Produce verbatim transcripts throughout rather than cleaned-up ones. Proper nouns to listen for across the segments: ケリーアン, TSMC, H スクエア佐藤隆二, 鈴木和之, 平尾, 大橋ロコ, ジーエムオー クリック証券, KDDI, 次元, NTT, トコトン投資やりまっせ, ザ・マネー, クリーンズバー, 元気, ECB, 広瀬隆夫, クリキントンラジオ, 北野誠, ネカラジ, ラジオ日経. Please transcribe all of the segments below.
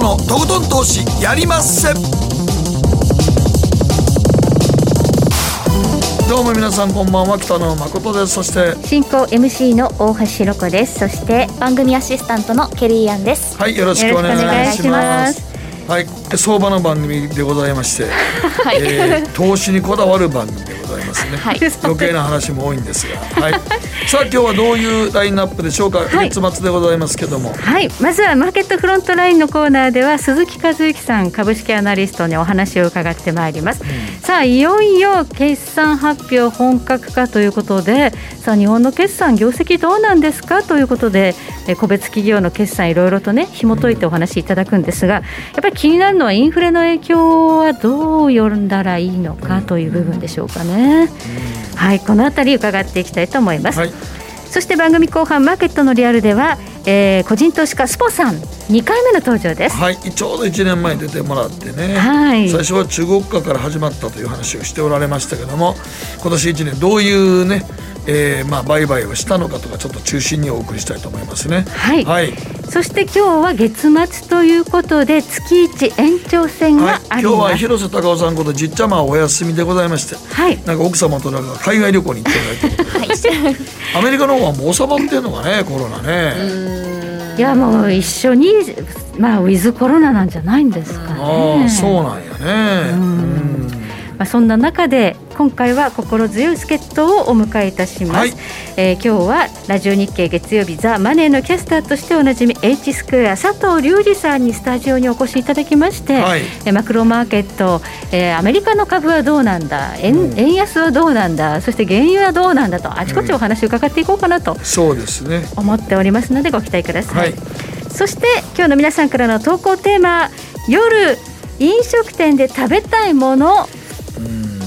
本のとことん投資やりまっせ。どうも皆さんこんばんは、北野誠です。そして進行 エムシー の大橋ロコです。そして番組アシスタントのケリーアンです。はい、よろしくお願いします。はい、相場の番組でございまして、はいえー、投資にこだわる番組でございますね、はい、余計な話も多いんですが、はい、さあ今日はどういうラインナップでしょうか。月末でございますけども、はい、まずはマーケットフロントラインのコーナーでは鈴木和之さん株式アナリストにお話を伺ってまいります、うん、さあいよいよ決算発表本格化ということで、さあ日本の決算業績どうなんですかということで個別企業の決算いろいろとね紐解いてお話いただくんですが、やっぱり気になるのはインフレの影響はどう読んだらいいのかという部分でしょうかね、うん、はい、このあたり伺っていきたいと思います、はい、そして番組後半マーケットのリアルでは、えー、個人投資家スポさんにかいめの登場です、はい、ちょうどいちねんまえに出てもらってね、はい、最初は中国化から始まったという話をしておられましたけども、今年いちねんどういうねえーまあ、売買をしたのかとかちょっと中心にお送りしたいと思いますね、はいはい、そして今日は月末ということで月一延長戦があります、はい、今日は広瀬隆夫さんことじっちゃまはお休みでございまして、はい、なんか奥様となんか海外旅行に行っていただいてアメリカの方はもう収まってるのがねコロナね。いやもう一緒に、まあ、ウィズコロナなんじゃないんですかね。あ、そうなんやね。うんうん、まあ、そんな中で今回は心強い助っ人をお迎えいたします、はい、えー、今日はラジオ日経月曜日ザ・マネーのキャスターとしておなじみ H スクエア佐藤隆二さんにスタジオにお越しいただきまして、はい、えー、マクロマーケット、えー、アメリカの株はどうなんだ、円、うん、円安はどうなんだ、そして原油はどうなんだとあちこちお話を伺っていこうかなと、うん、そうですね、思っておりますのでご期待ください、はい、そして今日の皆さんからの投稿テーマ、夜飲食店で食べたいもの、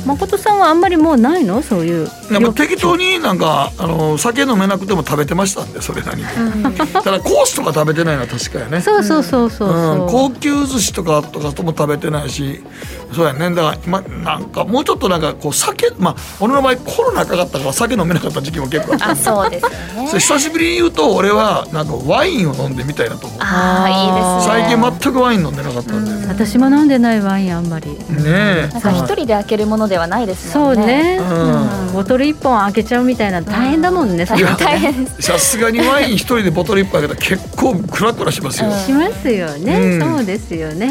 誠さんはあんまりもうないのそういう。でも適当になんかあの酒飲めなくても食べてましたんでそれなりに、うん、ただコースとか食べてないのは確かやね。そうそうそうそう、うん、高級寿司とかとかとも食べてないし、そうやね。だから今なんかもうちょっとなんかこう酒、まあ俺の場合コロナかかったから酒飲めなかった時期も結構あったんで、あ、そうですよね。それ久しぶりに言うと俺はなんかワインを飲んでみたいなと思う。あ、いいですね。最近全くワイン飲んでなかったんで、うん、私も飲んでないワインあんまり、ねえ、なんか一人で開けるものではないですもんね。そうね、うん、ボトルいっぽん開けちゃうみたいな大変だもんね。さすがにワイン一人でボトルいっぽん開けたら結構クラクラしますよ、うん、しますよね、うん、そうですよね。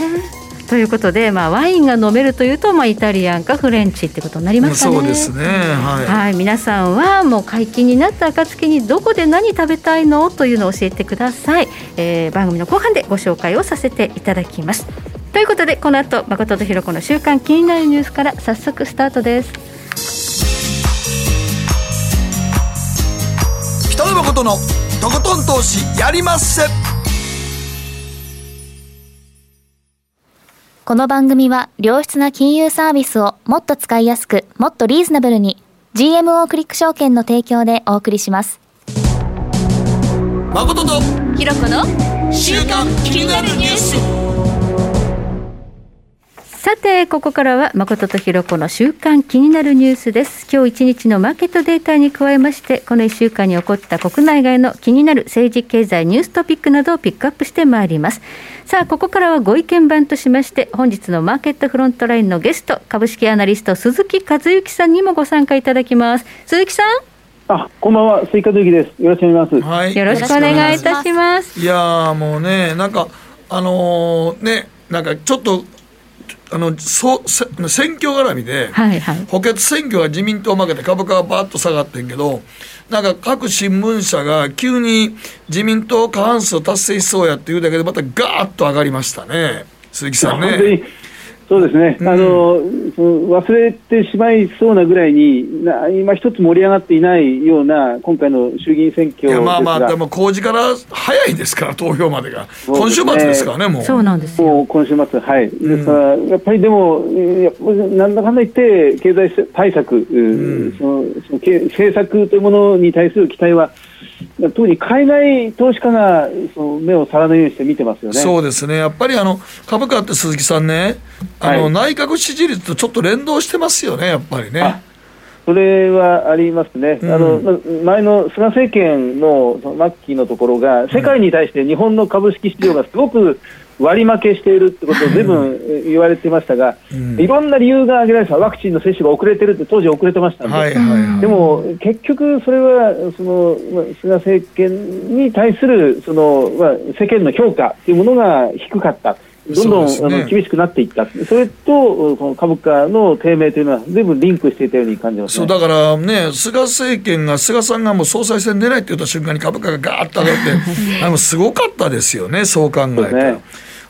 ということで、まあ、ワインが飲めるというと、まあ、イタリアンかフレンチってことになりますかね。そうですね、はいはい、皆さんはもう解禁になった暁にどこで何食べたいのというのを教えてください、えー、番組の後半でご紹介をさせていただきます。ということでこの後誠とひろこの週刊気になるニュースから早速スタートです。北野誠のとことん投資やりまっせ。この番組は良質な金融サービスをもっと使いやすくもっとリーズナブルに ジーエムオー クリック証券の提供でお送りします。誠とひろこの週刊気になるニュース。さてここからは誠とひろこの週刊気になるニュースです。今日いちにちのマーケットデータに加えましてこのいっしゅうかんに起こった国内外の気になる政治経済ニューストピックなどをピックアップしてまいります。さあここからはご意見番としまして本日のマーケットフロントラインのゲスト株式アナリスト鈴木和之さんにもご参加いただきます。鈴木さん、あ、こんばんは、鈴木和之です。よろしくお願いします、はい、よろしくお願いいたします。いやもうねなんかあのー、ねなんかちょっとあのそ選挙絡みで、はいはい、補欠選挙は自民党負けて株価がバーッと下がってんけど、なんか各新聞社が急に自民党過半数達成しそうやっていうだけでまたガーッと上がりましたね、鈴木さんね。本当にそうですね、うん、あの忘れてしまいそうなぐらいにな今一つ盛り上がっていないような今回の衆議院選挙ですが、いやまあまあでも公示から早いですから投票までがで、ね、今週末ですからね。もうそうなんですよ、もう今週末、はい、うん、ですからやっぱりでもなんだかんだ言って経済対策、うん、そのその政策というものに対する期待は特に海外投資家がその目を皿のようにして見てますよね。そうですね、やっぱりあの株価って鈴木さんね、あの、はい、内閣支持率とちょっと連動してますよね、やっぱりね。それはありますね、うん、あの前の菅政権の末期のところが世界に対して日本の株式市場がすごく割り負けしているってことを随分言われていましたが、うん、いろんな理由が挙げられた。ワクチンの接種が遅れてるって当時遅れてましたので、はいはいはい、でも結局それはその菅政権に対するその、まあ、世間の評価というものが低かった。どんどん、ね、あの厳しくなっていった。それとこの株価の低迷というのは随分リンクしていたように感じます、ね、そうだからね、菅政権が菅さんがもう総裁選出ないって言った瞬間に株価がガーッと上がってあのすごかったですよね。そう考えたら、ね、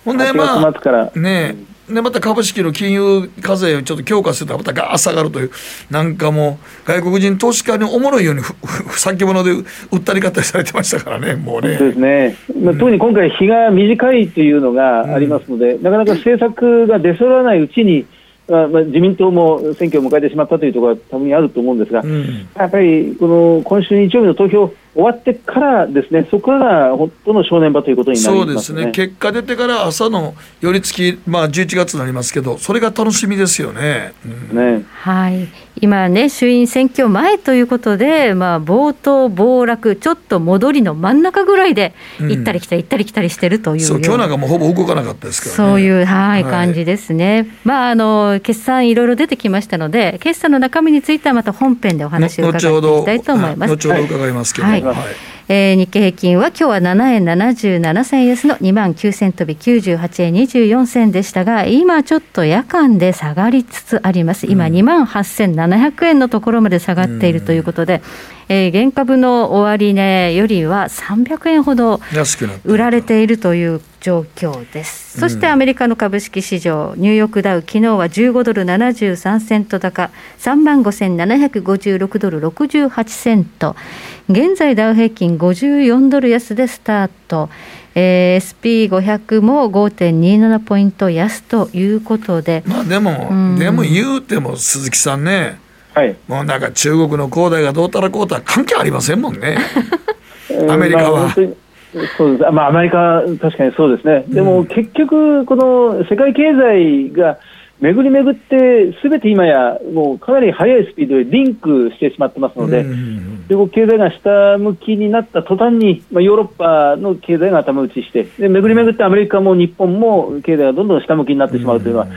ほんでまあからねでまた株式の金融課税をちょっと強化するとまたガーッ下がるという、なんかもう外国人投資家におもろいようにふふ先物で売ったり買ったりされてましたからね、もうね。そうですね、まあうん、特に今回日が短いというのがありますので、うん、なかなか政策が出揃わないうちに、まあ、自民党も選挙を迎えてしまったというところは多分にあると思うんですが、うん、やっぱりこの今週日曜日の投票終わってからですね、そこからが本当の正念場ということになりますね。そうですね、結果出てから朝の寄り付き、まあ、じゅういちがつになりますけど、それが楽しみですよね、うんねはい、今ね衆院選挙前ということで、まあ、暴騰暴落ちょっと戻りの真ん中ぐらいで行ったり来たり、うん、行ったり来たりしてるというそう今日なんかもうほぼ動かなかったですからね。そういう、はいはい、感じですね、まあ、あの決算いろいろ出てきましたので決算の中身についてはまた本編でお話を伺っていきたいと思います。後ほど伺いますけど、はいはいえー、日経平均は今日はななえんななじゅうななせん安の にまんきゅうせん 飛びきゅうじゅうはちえんにじゅうよんせんでしたが、今ちょっと夜間で下がりつつあります。今 にまんはっせんななひゃくえんのところまで下がっているということで、えー、原株の終値よりはさんびゃくえんほど売られているという状況です。そしてアメリカの株式市場、ニューヨークダウ昨日はじゅうごドルななじゅうさんセント高 さんまんごせんななひゃくごじゅうろくドルろくじゅうはちセント、現在ダウ平均ごじゅうよんドル安でスタート、えー、エスピーごひゃく も ごてんにーなな ポイント安ということで、まあ、でも、うん、でも言うても鈴木さんね、はい、もうなんか中国の恒大がどうたらこうたら関係ありませんもんねアメリカは、うんまあそうですまあ、アメリカ確かにそうですね。でも結局この世界経済が巡り巡って全て今やもうかなり速いスピードでリンクしてしまってますので、中国経済が下向きになった途端に、まあ、ヨーロッパの経済が頭打ちして、で巡り巡ってアメリカも日本も経済がどんどん下向きになってしまうというのは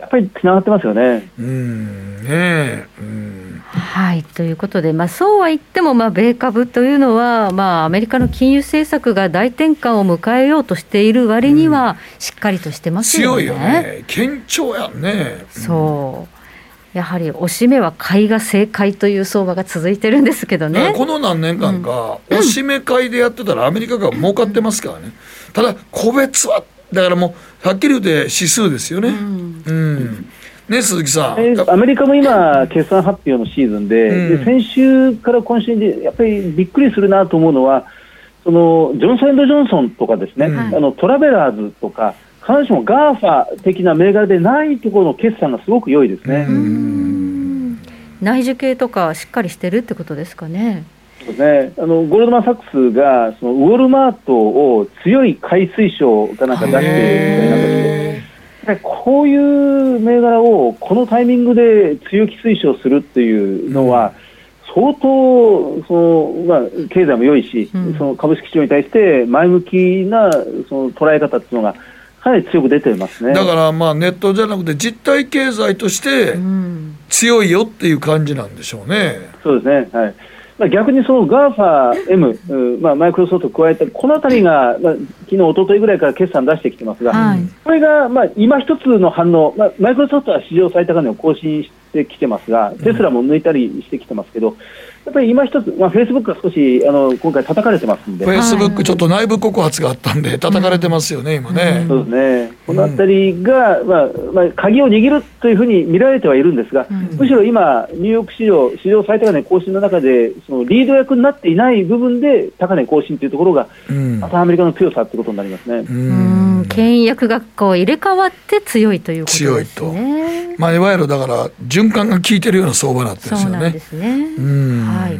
やっぱりつながってますよね。うんねえうんはいということで、まあ、そうは言っても、まあ、米株というのは、まあ、アメリカの金融政策が大転換を迎えようとしている割にはしっかりとしてますよね、うん、強いよね、堅調やんね、うん、そうやはり押し目は買いが正解という相場が続いてるんですけどね。この何年間か押し目買いでやってたらアメリカが儲かってますからね。ただ個別はだからもうはっきり言って指数ですよね、うんうんね、鈴木さん、えー、アメリカも今決算発表のシーズン で,、うん、で先週から今週でやっぱりびっくりするなと思うのはそのジョンソン&ジョンソンとかですね、うん、あのトラベラーズとか必ずしもガーファ的な銘柄でないところの決算がすごく良いですね。うーん内需系とかしっかりしてるってことですかね。ね、あのゴールドマンサックスがそのウォルマートを強い買い推奨かなんか出しているみたいな、こういう銘柄をこのタイミングで強気推奨するっていうのは、うん、相当その、まあ、経済も良いし、うん、その株式市場に対して前向きなその捉え方っていうのがかなり強く出てますね。だからまあネットじゃなくて実体経済として強いよっていう感じなんでしょうね、うん、そうですね、はい。逆にその ガーファエム、まあ、マイクロソフト加えてこのあたりが、まあ、昨日一昨日ぐらいから決算出してきてますが、はい、これがまあ今一つの反応、まあ、マイクロソフトは史上最高値を更新してきてますが、テスラも抜いたりしてきてますけど、やっぱり今一つ、まあ、フェイスブックが少しあの今回叩かれてますんで、フェイスブックちょっと内部告発があったんで叩かれてますよね、うん、今ね。そうですね、このあたりが、まあまあ、鍵を握るというふうに見られてはいるんですが、うん、むしろ今ニューヨーク市場史上最高値更新の中でそのリード役になっていない部分で高値更新というところが、うん、またアメリカの強さということになりますね。うん、権威役がこう入れ替わって強いということですね。強いと、まあ、いわゆるだから循環が効いてるような相場になってるんですよね。そうなんですね、うんはい、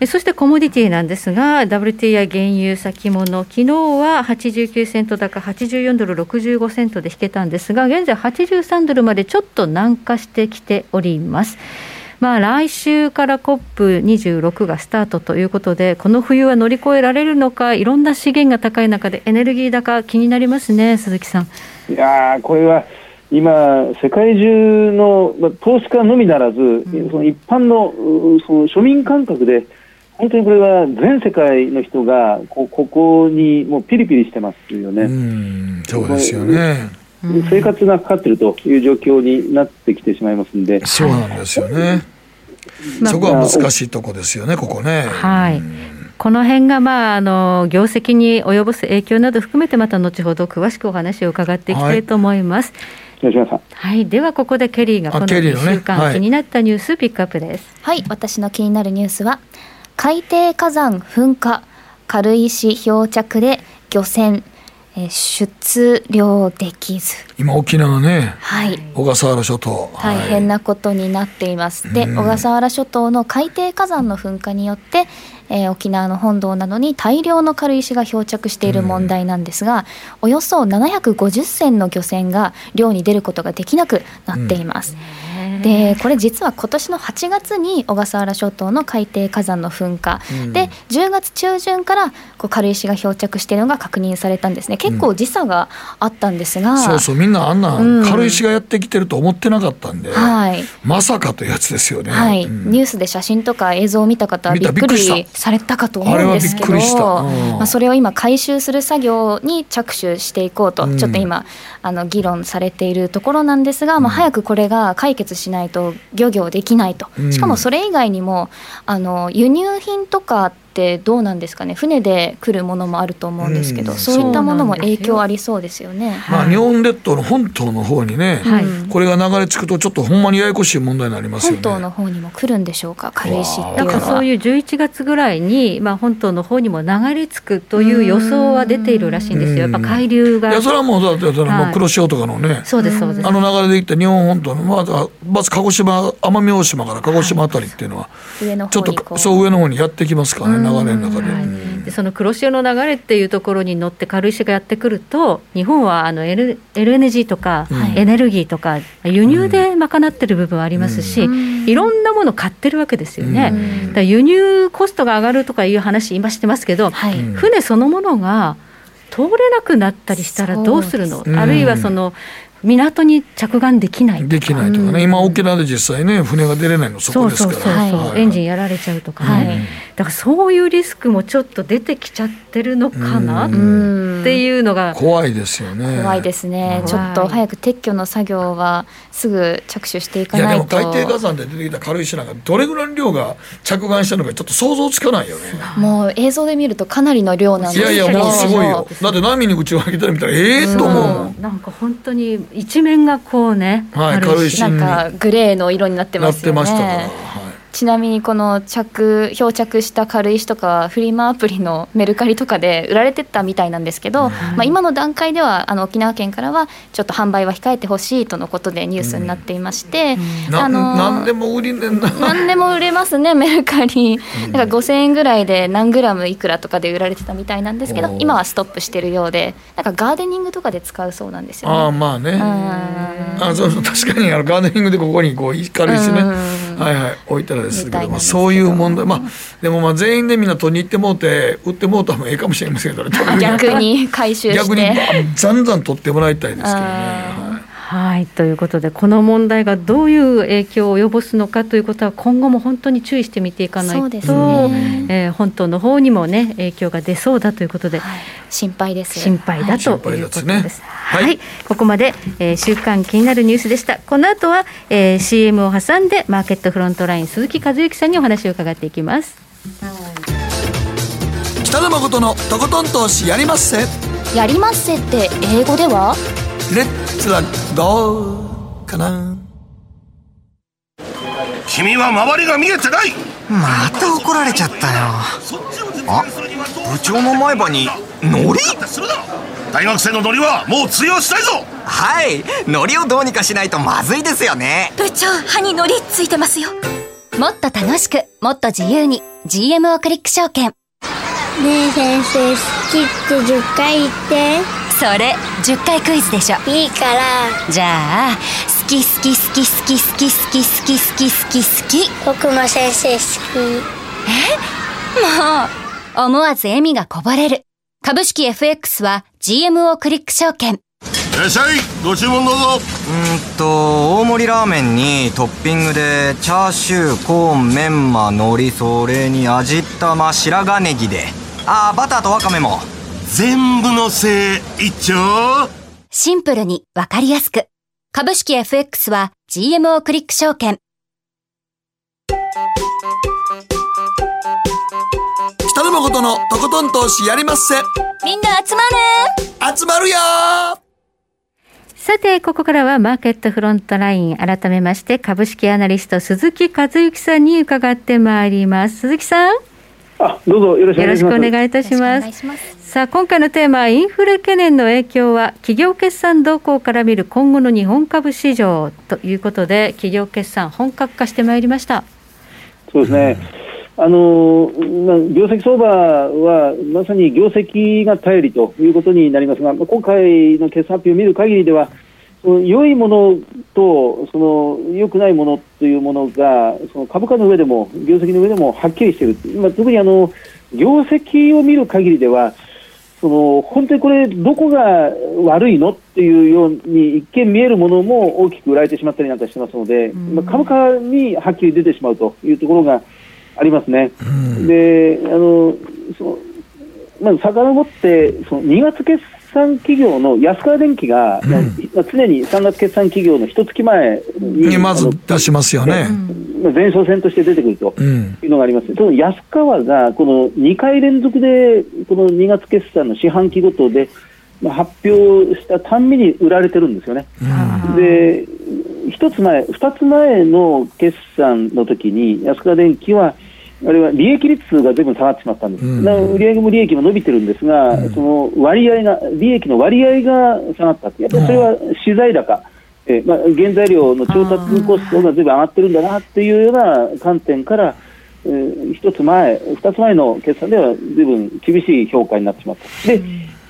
えそしてコモディティなんですが ダブリューティーアイ 原油先物昨日ははちじゅうきゅうセント高はちじゅうよんドルろくじゅうごセントで引けたんですが、現在はちじゅうさんドルまでちょっと軟化してきております。まあ、来週から コップにじゅうろく がスタートということで、この冬は乗り越えられるのか、いろんな資源が高い中でエネルギー高、気になりますね、鈴木さん。いや、これは今世界中の投資家のみならず、うん、その一般の、 その庶民感覚で本当にこれは全世界の人が こ, ここにもうピリピリしてますよね。うん、そうですよね。生活がかかっているという状況になってきてしまいますので。そうなんですよね。そこは難しいとこですよね、ここね。はい、この辺が、まあ、あの業績に及ぼす影響など含めて、また後ほど詳しくお話を伺っていきたいと思います。はいはい、ではここでケリーがこのいっしゅうかん、ね、はい、気になったニュースピックアップです。はい、私の気になるニュースは、海底火山噴火、軽石漂着で漁船え出漁できず。今沖縄ね、はい、小笠原諸島大変なことになっています、はい、で、小笠原諸島の海底火山の噴火によって、えー、沖縄の本島などに大量の軽石が漂着している問題なんですが、およそななひゃくごじゅっせんの漁船が漁に出ることができなくなっています。で、これ実は今年のはちがつに小笠原諸島の海底火山の噴火、うん、でじゅうがつ中旬からこう軽石が漂着しているのが確認されたんですね。結構時差があったんですが、うん、そうそう、みんなあんな軽石がやってきてると思ってなかったんで、うん、はい、まさかというやつですよね、はい、うん、ニュースで写真とか映像を見た方はびっくりされたかと思うんですけど、まあ、それを今回収する作業に着手していこうと、うん、ちょっと今あの議論されているところなんですが、まあ、早くこれが解決しないと漁業できないと。しかもそれ以外にも、あの輸入品とかってどうなんですかね、船で来るものもあると思うんですけど、うん、そういったものも影響ありそうですよね。まあ、日本列島の本島の方にね、はい、これが流れ着くとちょっとほんまにややこしい問題になりますよね。本島の方にも来るんでしょうか、軽石っていうのは。だからそういうじゅういちがつぐらいに、まあ、本島の方にも流れ着くという予想は出ているらしいんですよ。やっぱ海流が、いや、それはもうだってもう黒潮とかのね、はい、そうですそうです、あの流れでいった日本本島の、まあ、まず鹿児島、奄美大島から鹿児島あたりっていうのは、はい、上の方にこうちょっとそう上の方にやってきますからね、流れの中で、はい、うん、でその黒潮の流れっていうところに乗って軽石がやってくると、日本はあの L、エルエヌジー とか、はい、エネルギーとか輸入で賄ってる部分はありますし、うん、いろんなもの買ってるわけですよね、うん、だから輸入コストが上がるとかいう話今してますけど、はい、船そのものが通れなくなったりしたらどうするの、うん、あるいはその港に着岸できないとか、できないとかね、うん、今沖縄で実際ね、船が出れないのそこですから、そうそうそうそう、はい、エンジンやられちゃうとか、はい、だからそういうリスクもちょっと出てきちゃってるのかなっていうのが怖いですよね。怖いですね。ちょっと早く撤去の作業はすぐ着手していかないと。いや、でも海底火山で出てきた軽石なんかどれぐらいの量が着岸したのかちょっと想像つかないよね。もう映像で見るとかなりの量なんですけど。いやいや、もうすごいよ。だって波に口を開けてるみたいな、えーっと思う。なんか本当に一面がこうね、はい、軽石なんかグレーの色になってますよね。なってましたから、はい、ちなみにこの着漂着した軽石とかフリマアプリのメルカリとかで売られてったみたいなんですけど、うん、まあ、今の段階ではあの沖縄県からはちょっと販売は控えてほしいとのことでニュースになっていまして、うん、あの何でも売りねんな何でも売れますね、メルカリ。なんかごせんえんぐらいで何グラムいくらとかで売られてたみたいなんですけど、今はストップしてるようで、なんかガーデニングとかで使うそうなんですよね。ああ、まあね、ああ、そうそう、確かにあのガーデニングでここにこう軽石ね、はいはい、置いたらですけど、まあ、そういう問題、まあ、でもまあ全員でみんな取りに行ってもうて売ってもうたもええかもしれませんけど、ね、逆に回収して逆にざんざん取ってもらいたいですけどね。はい、はい、ということで、この問題がどういう影響を及ぼすのかということは今後も本当に注意して見ていかないと、ね、えー、本島の方にも、ね、影響が出そうだということで、はい、心配です。心配だということです。はい、はい、ここまで、えー、週刊気になるニュースでした。この後は、えー、シーエム を挟んでマーケットフロントライン鈴木和之さんにお話を伺っていきます。北野誠のとことん投資やりまっせ。やりまっせって英語ではレッツはどうかな。君は周りが見えてない。また怒られちゃったよ。あ、部長の前歯にノリ。大学生のノリはもう通用したいぞ。はい、ノリをどうにかしないとまずいですよね。部長、歯にノリついてますよ。もっと楽しく、もっと自由に ジーエム をクリック証券。ねえ先生、好きってじゅっかい言って。それじゅっかいクイズでしょ。いいから。じゃあ好き好き好き好き好き好き好き好き好き好き。僕も先生好き。え、もう。思わず笑みがこぼれる。株式 エフエックス は ジーエムオー クリック証券。いらっしゃい、ご注文どうぞ。うんと大盛りラーメンにトッピングでチャーシュー、コーン、メンマ、海苔、それに味玉、白髪ネギで、あーバターとワカメも全部のせい一丁。シンプルにわかりやすく。株式 エフエックス は ジーエムオー クリック証券。北野誠のとことん投資やりまっせ。みんな集まる集まるよ。さてここからはマーケットフロントライン、改めまして株式アナリスト鈴木和之さんに伺ってまいります。鈴木さん、あ、どうぞよろしくお願いいたします。さあ今回のテーマ、インフレ懸念の影響は企業決算動向から見る今後の日本株市場ということで、企業決算本格化してまいりました。そうですね、あの業績相場はまさに業績が頼りということになりますが、今回の決算発表を見る限りでは、良いものとその良くないものというものが、その株価の上でも業績の上でもはっきりしている。今特にあの業績を見る限りでは、その本当にこれどこが悪いのっていうように一見見えるものも大きく売られてしまったりなんかしてますので、まあ、株価にはっきり出てしまうというところがありますね。で、あのそのまあ、遡ってそのにがつ決算企業の安川電機が、うんまあ、常にさんがつ決算企業のいちがつまえにまず出しますよね。前哨戦として出てくるというのがあります、うん、その安川がこのにかい連続でこのにがつ決算の四半期ごとで発表したたんびに売られてるんですよね、うん、でひとつまえふたつまえの決算の時に安川電機はあれは利益率が随分下がってしまったんです、うん、売上も利益も伸びてるんですが、うん、その割合が利益の割合が下がったって、やっぱりそれは資材高、えーまあ、原材料の調達コストが随分上がってるんだなっていうような観点から、えー、ひとつまえふたつまえの決算では随分厳しい評価になってしまったで、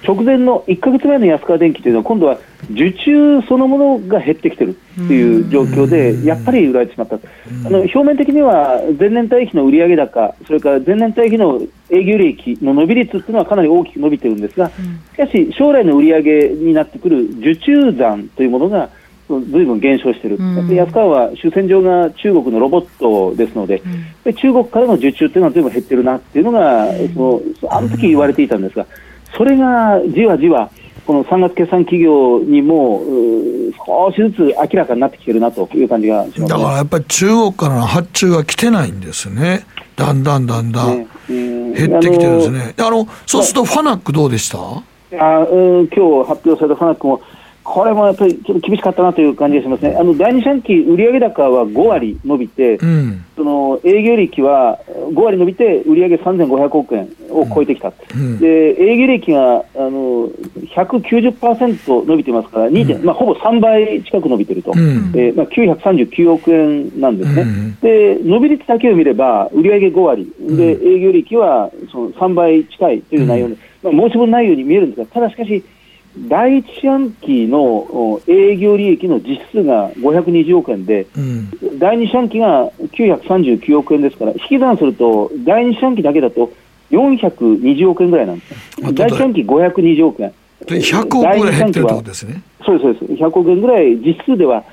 直前のいっかげつまえの安川電機というのは今度は受注そのものが減ってきているという状況で、やっぱり売られてしまった。あの表面的には前年対比の売上高、それから前年対比の営業利益の伸び率というのはかなり大きく伸びているんですが、しかし将来の売上になってくる受注残というものが随分減少している。安川は主戦場が中国のロボットですので、中国からの受注というのは随分減っているなというのがそのあの時言われていたんですが、それがじわじわこのさんがつ決算企業にも少しずつ明らかになってきてるなという感じがします。だからやっぱり中国からの発注が来てないんですね。だんだんだんだん減ってきてるんですね。あの、あのそうするとファナックどうでした？あ、うん、今日発表されたファナックもこれもやっぱりちょっと厳しかったなという感じがしますね。あのだいに四半期売上高はごわり伸びて、うん、その営業利益はごわり伸びて売上さんぜんごひゃくおくえんを超えてきた、うん、で営業利益があの ひゃくきゅうじゅっパーセント 伸びてますから、にてん、うんまあ、ほぼさんばい近く伸びてると、うんえーまあ、きゅうひゃくさんじゅうきゅうおくえんなんですね、うん、で伸び率だけを見れば売上ご割で、うん、営業利益はそのさんばい近いという内容で、うんまあ、申し分ないように見えるんですが、ただしかしだいいち四半期の営業利益の実質がごひゃくにじゅうおくえんで、うん、だいに四半期がきゅうひゃくさんじゅうきゅうおくえんですから、引き算するとだいに四半期だけだとよんひゃくにじゅうおくえんぐらいなんですね。だいいち四半期ごひゃくにじゅうおくえんでひゃくおくぐらい減ってるってことですね。そうですそうです、ひゃくおくえんぐらい実質では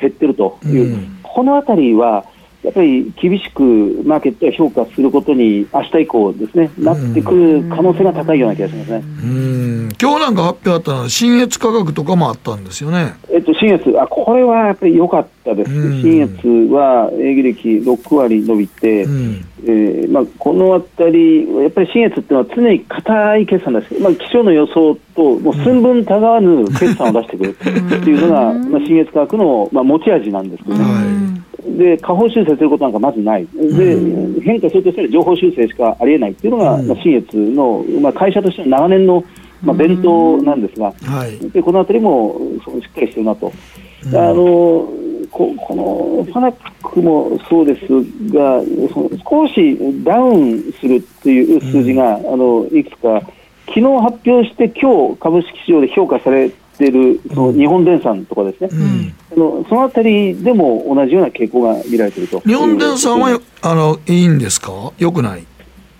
減ってるという、うん、このあたりはやっぱり厳しくマーケットは評価することに明日以降ですね、なってくる可能性が高いような気がしますね。うん、今日なんか発表あったのは新越価格とかもあったんですよね。えっと、新越、あ、これはやっぱり良かったです。新越は営業利益ろくわり伸びて、うんえーまあ、このあたりやっぱり新越っていうのは常に硬い決算です。まあ、気象の予想ともう寸分たがわぬ決算を出してくるっていうのが、まあ、新越価格の、まあ、持ち味なんですけどね。はいで下方修正することなんかまずないで、うん、変化するとしたら情報修正しかありえないというのが、うんまあ、信越の、まあ、会社としての長年の、まあ、伝統なんですが、うんはい、でこのあたりもしっかりしてるなと、うん、あの こ, このファナックもそうですが、その少しダウンするっていう数字が、うん、あのいくつか昨日発表して今日株式市場で評価されっているその日本電産とかですね、うん、そのあたりでも同じような傾向が見られていると。日本電産はあのいいんですか、良くない？い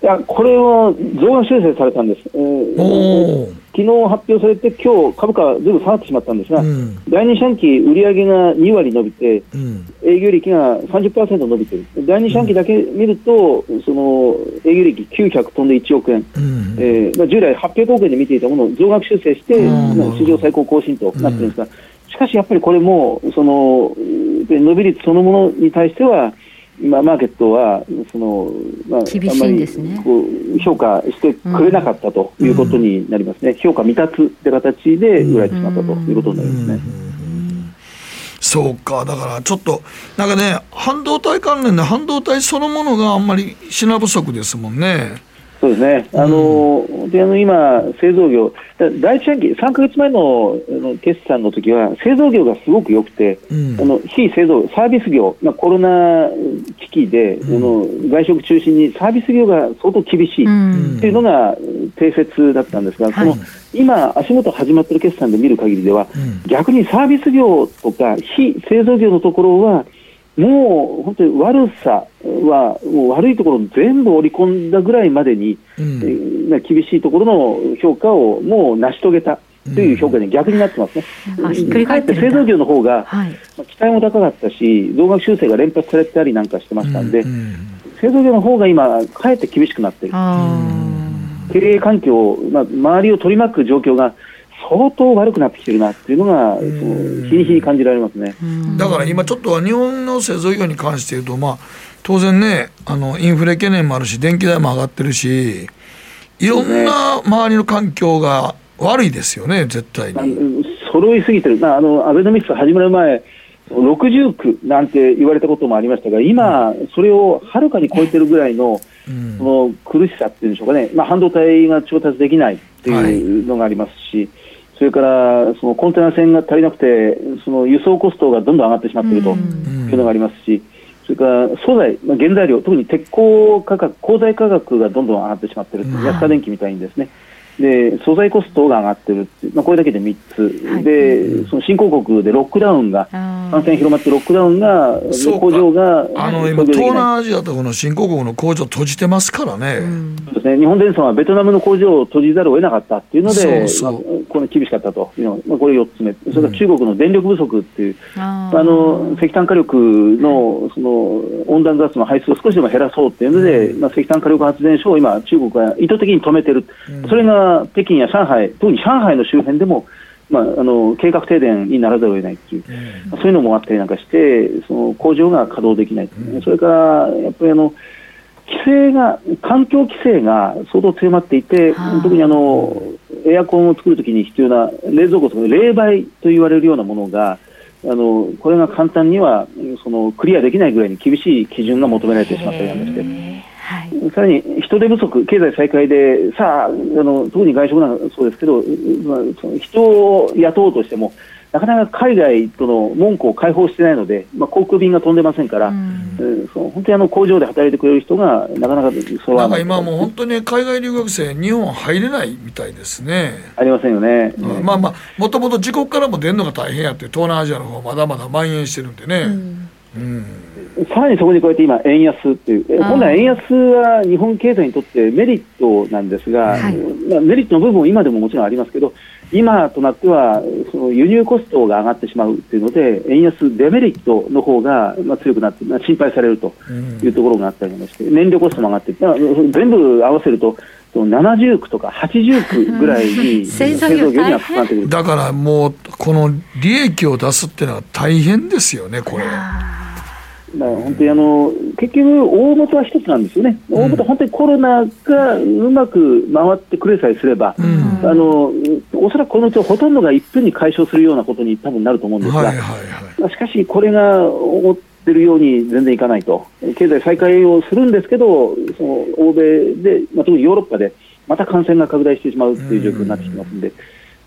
や、これは増額修正されたんです、えーおー、昨日発表されて今日株価ずいぶん下がってしまったんですが、うん、だいに四半期売上がに割伸びて、うん、営業利益が さんじゅっパーセント 伸びている。だいに四半期だけ見ると、うん、その営業利益きゅうひゃく飛んでいちおくえん、うんえーまあ、従来はっぴゃくおくえんで見ていたものを増額修正して、うん、史上最高更新となっているんですが、うん、しかしやっぱりこれもその伸び率そのものに対しては今マーケットはその、まあ、厳しいんですね。あまりこう評価してくれなかったということになりますね、うん、評価未達って形で売られてしまったということになりますね、うんうん、そうか。だからちょっとなんかね、半導体関連で半導体そのものがあんまり品不足ですもんね。そうですね、あの、うん、であの今製造業だいいち半期さんかげつまえ の, の決算の時は製造業がすごく良くて、うん、あの非製造サービス業、まあ、コロナ危機で、うん、あの外食中心にサービス業が相当厳しいというのが定説だったんですが、うん、その今足元始まっている決算で見る限りでは、うん、逆にサービス業とか非製造業のところはもう本当に悪さはもう悪いところを全部織り込んだぐらいまでに、うんえー、厳しいところの評価をもう成し遂げたという評価に逆になってますね、うん、ひっくり返って製造業の方が、はい、期待も高かったし増額修正が連発されたりなんかしてましたんで、うんうん、製造業の方が今かえって厳しくなっている。経営環境、まあ、周りを取り巻く状況が相当悪くなってきてるなっていうのが日に日に感じられますね。だから今ちょっとは日本の製造業に関して言うと、まあ、当然ね、あのインフレ懸念もあるし電気代も上がってるしいろんな周りの環境が悪いですよね、絶対に揃いすぎてるな。あのアベノミクス始まる前ろくじゅう区なんて言われたこともありましたが、今それをはるかに超えてるぐらいの、うん、その苦しさっていうんでしょうかね、まあ、半導体が調達できないっていうのがありますし、はい、それからそのコンテナ船が足りなくてその輸送コストがどんどん上がってしまっているというのがありますし、それから素材、原材料、特に鉄鋼価格、鋼材価格がどんどん上がってしまっていると、安田電機みたいにですね、で素材コストが上がっているっていう、まあ、これだけでみっつで、その新興国でロックダウンが感染広まってロックダウンが工場があの今東南アジアとこの新興国の工場閉じてますからね、うん、そうですね。日本電産はベトナムの工場を閉じざるを得なかったっていうので、そうそう、まあ、これ厳しかったというのが、まあ、これよっつめ。それから中国の電力不足っていう、うん、あの石炭火力 の, その温暖ガスの排出を少しでも減らそうっていうので、うんまあ、石炭火力発電所を今中国が意図的に止めてる、うん、それが北京や上海、特に上海の周辺でも、まあ、あの計画停電にならざるを得ないという、うん、そういうのもあったりなんかしてその工場が稼働できない、うん、それからやっぱりあの規制が環境規制が相当強まっていて、特にあのエアコンを作るときに必要な冷蔵庫とか冷媒と言われるようなものがあのこれが簡単にはそのクリアできないぐらいに厳しい基準が求められてしまったりなんかして、はい、さらに人手不足、経済再開でさあ、あの特に外食なんかそうですけど、まあ、その人を雇おうとしてもなかなか海外との門戸を開放してないので、まあ、航空便が飛んでませんから、うんえー、その本当にあの工場で働いてくれる人がなかなか揃わない。なんか今もう本当に海外留学生日本入れないみたいですね。ありませんよね、うん、まあまあもともと自国からも出るのが大変やって東南アジアの方はまだまだ蔓延してるんでね、うんうん、さらにそこに加えて今円安っていう本来円安は日本経済にとってメリットなんですが、はいまあ、メリットの部分も今でももちろんありますけど今となってはその輸入コストが上がってしまうっていうので円安デメリットの方が強くなって心配されるというところがあったりもして、うん、燃料コストも上がって全部合わせるとななじゅう区とかはちじゅう区ぐらいに製造業にはかかってくる。だからもうこの利益を出すってのは大変ですよねこれ。だから本当にあの結局大元は一つなんですよね。大元は本当にコロナがうまく回ってくれさえすれば、うん、あのおそらくこのうちほとんどが一分に解消するようなことに多分なると思うんですが、はいはいはい、しかしこれが思ってるように全然いかないと。経済再開をするんですけどその欧米で、まあ、特にヨーロッパでまた感染が拡大してしまうという状況になってきますので、うん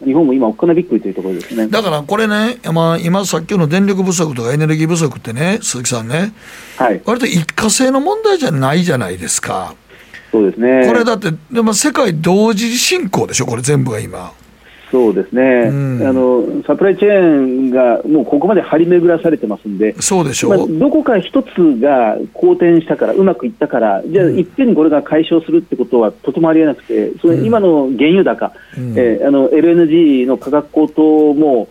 日本も今おっかなびっくりというところですね。だからこれね、まあ、今さっきの電力不足とかエネルギー不足ってね鈴木さんね、はい、割と一過性の問題じゃないじゃないですか。そうですね。これだってでも世界同時進行でしょこれ全部が今。そうですね、うん、あのサプライチェーンがもうここまで張り巡らされてますんで、そうでしょう、まあ、どこか一つが好転したから、うまくいったから、じゃあいっぺんにこれが解消するってことはとてもありえなくて、その今の原油高、うんえー、あの エルエヌジー の価格高騰も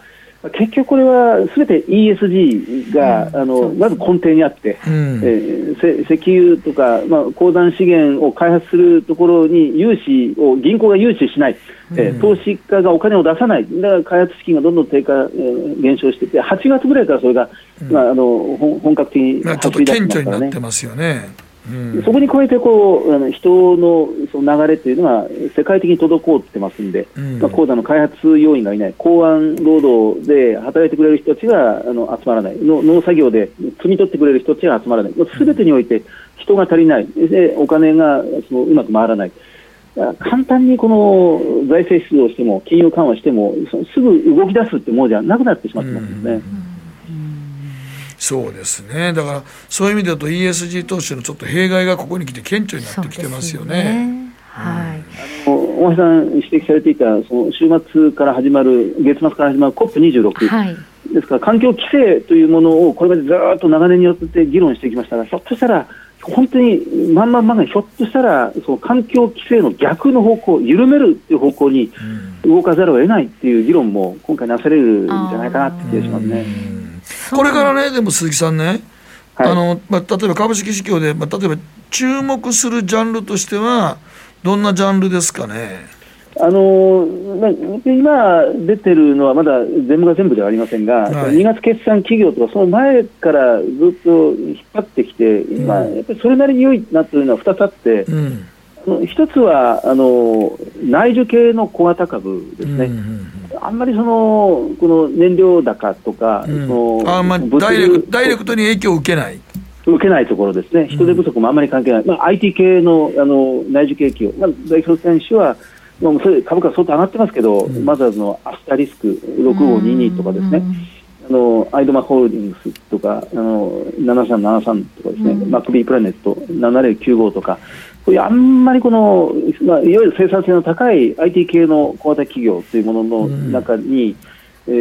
結局これはすべて イーエスジー が、うん、あのまず根底にあって、うんえー、石油とか、まあ、鉱山資源を開発するところに融資を銀行が融資しない、うんえー、投資家がお金を出さない、だから開発資金がどんどん低下、えー、減少していて、はちがつぐらいからそれが、うんまあ、あの本格的に発揮出しますからね、まあ、ちょっと顕著になってますよね、うん、そこに加えてこうあの人 の, その流れというのは世界的に滞ってますんで、うんまあ、鉱山の開発要員がいない、港湾労働で働いてくれる人たちがあの集まらない、の農作業で摘み取ってくれる人たちが集まらない、すべてにおいて人が足りないで、お金がそのうまく回らない、簡単にこの財政出動しても金融緩和してもすぐ動き出すってものじゃなくなってしまってますよね、うん、そうですね。だからそういう意味だと イーエスジー 投資のちょっと弊害がここに来て顕著になってきてますよね。大橋さん指摘されていたその週末から始まる月末から始まる コップにじゅうろく、はい、ですから環境規制というものをこれまでずっと長年にわたって議論してきましたが、ひょっとしたら本当にまんまんまんがひょっとしたらその環境規制の逆の方向、緩めるという方向に動かざるを得ないという議論も今回なされるんじゃないかなって気がしますね。これからね、でも鈴木さんね、はい、あのまあ、例えば株式市況で、まあ、例えば注目するジャンルとしてはどんなジャンルですかね。あの今出てるのはまだ全部が全部ではありませんが、はい、にがつ決算企業とかその前からずっと引っ張ってきて、うん、まあ、やっぱりそれなりに良いなというのはふたつあって、うん、一つはあの内需系の小型株ですね、うんうん、あんまりそのこの燃料高とか、うん、そのあんまりダイレク、ダイレクトに影響を受けない受けないところですね。人手不足もあんまり関係ない、うん、まあ、アイティー 系 の, あの内需景気を、まあ、代表選手は、まあ、それ株価相当上がってますけど、うん、マザーズのアスタリスクろくごににとかですね、うん、あのアイドマホールディングスとかあのななさんななさんとかですね、うん、マックビープラネットななぜろきゅうごとか、こういうあんまりこの、まあ、いわゆる生産性の高い アイティー 系の小型企業というものの中に、うん、え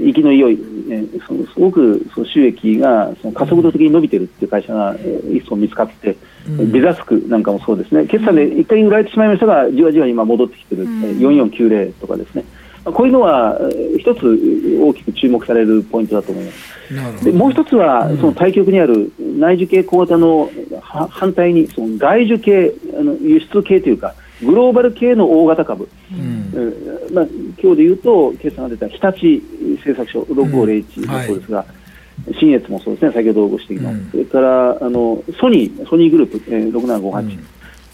ー、息の良い、えー、そのすごくその収益がその加速度的に伸びているという会社が、えー、一層見つかって、うん、ビザスクなんかもそうですね、決算で一回売られてしまいましたがじわじわ今戻ってきている、うん、よんよんきゅうぜろとかですね、こういうのは一つ大きく注目されるポイントだと思います。なるほど。でもう一つはその対極にある内需系小型の反対にその外需系、あの輸出系というかグローバル系の大型株、うん、まあ、今日でいうと決算が出た日立製作所ろくごぜろいちもそうですが、うん、はい、信越もそうですね、先ほどご指摘の、うん、それからあのソニーソニーグループ、えー、ろくななごはち、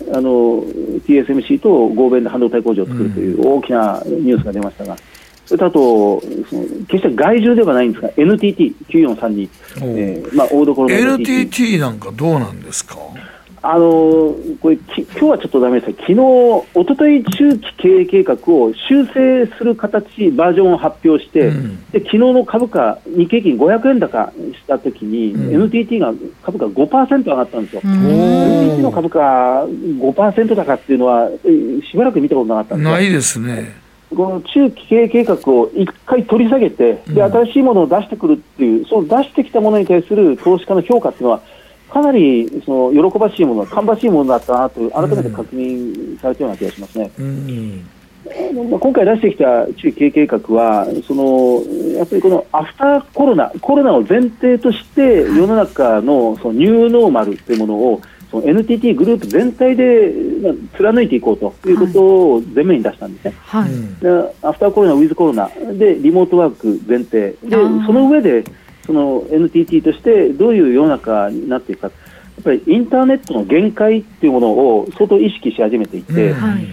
うん、あの ティーエスエムシー と合弁で半導体工場を作るという大きなニュースが出ましたが、うん、それとあとその決して外需ではないんですが エヌティーティーきゅうよんさんに、えーまあ、大所の エヌティーティー, エヌティーティー なんかどうなんですか。あのこれき今日はちょっとダメですが、昨日一昨日中期経営計画を修正する形バージョンを発表して、うん、で昨日の株価日経平均ごひゃくえん高したときに、うん、エヌティーティー が株価 ごパーセント 上がったんですよ。 エヌティーティー の株価 ごパーセント 高っていうのはしばらく見たことなかったんですよ。ないですね。この中期経営計画を一回取り下げて、で新しいものを出してくるっていう、その出してきたものに対する投資家の評価っていうのはかなりその喜ばしいもの、芳しいものだったなという改めて確認されたような気がしますね、うんうん、今回出してきた中期経営計画はそのやっぱりこのアフターコロナ、コロナを前提として世の中 の, そのニューノーマルというものをその エヌティーティー グループ全体で貫いていこうということを前面に出したんですね、はいはい、アフターコロナウィズコロナでリモートワーク前提で、その上でその エヌティーティー としてどういう世の中になっていくか、やっぱりインターネットの限界っていうものを相当意識し始めていて、うん、はい、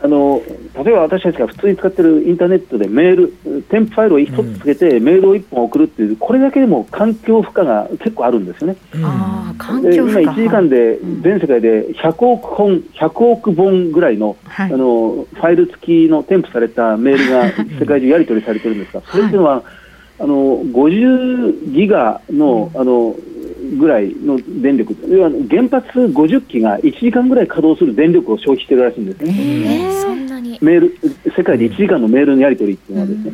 あの例えば私たちが普通に使っているインターネットでメール添付ファイルをひとつつけてメールをいっぽん送るっていう、これだけでも環境負荷が結構あるんですよね、うん、あ、環境負荷。今いちじかんで全世界でひゃくおくほんひゃくおくぼんぐらい の,、はい、あのファイル付きの添付されたメールが世界中やり取りされてるんですが、それっていうのは、はい、あのごじゅうギガの、あのぐらいの電力、要は原発ごじゅっきがいちじかんぐらい稼働する電力を消費しているらしいんですね、えー、メール世界でいちじかんのメールのやり取りっていうのはですね、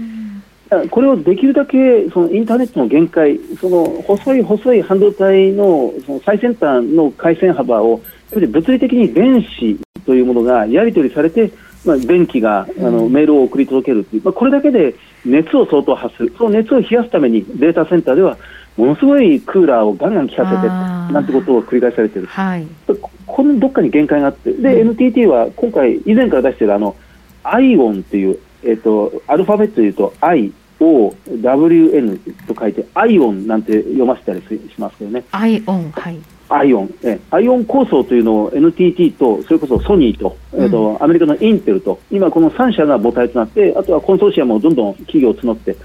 うん、これをできるだけそのインターネットの限界、その細い細い半導体 の, その最先端の回線幅を物理的に電子というものがやり取りされて、まあ、電気があのメールを送り届けるという、まあ、これだけで熱を相当発する、その熱を冷やすためにデータセンターではものすごいクーラーをガンガン効かせてなんてことを繰り返されている、はい、このどっかに限界があってで、うん、エヌティーティー は今回以前から出しているあのアイオンという、えー、とアルファベットでいうと アイオーダブリューエヌ と書いてアイオンなんて読ませたりしますけどね、アイオン、はい、アイオン、えアイオン構想というのを エヌティーティー とそれこそソニー と,、えーとうん、アメリカのインテルと今このさん社が母体となって、あとはコンソーシアムをどんどん企業を募って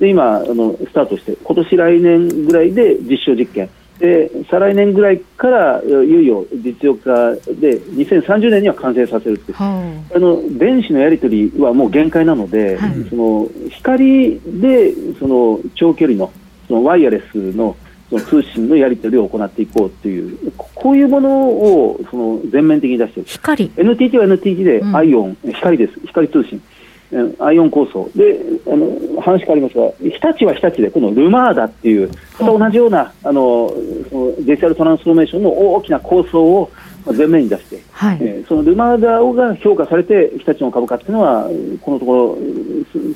で今あのスタートして今年来年ぐらいで実証実験で再来年ぐらいからいよいよ実用化でにせんさんじゅうねんには完成させるっていう、はい、あの電子のやり取りはもう限界なので、はい、その光でその長距離 の, そのワイヤレスの通信のやり取りを行っていこうというこういうものをその全面的に出している。光 エヌティーティー は エヌティーティー で アイオン、うん、光です、光通信アイオン構想であの話変わりますが、日立は日立でこのルマーダっていうまた同じようなあのデジタルトランスフォーメーションの大きな構想を前面に出して、はい、えー、そのルマーダが評価されて日立の株価っていうのはこのところ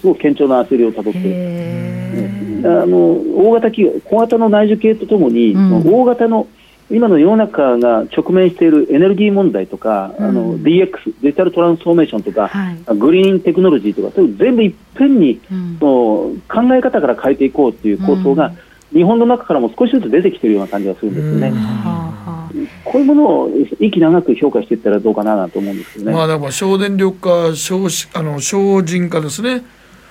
すごく堅調な焦りをたどっている、えー、あの大型企業小型の内需系とともに、うん、大型の今の世の中が直面しているエネルギー問題とか、うん、あの ディーエックス デジタルトランスフォーメーションとか、はい、グリーンテクノロジーとかそういう全部いっぺんに、うん、考え方から変えていこうという構想が、うん、日本の中からも少しずつ出てきているような感じがするんですよね、うん、ははこういうものを息長く評価していったらどうかなと思うんですけどね、まあ、だから省電力化 省, あの省人化ですね、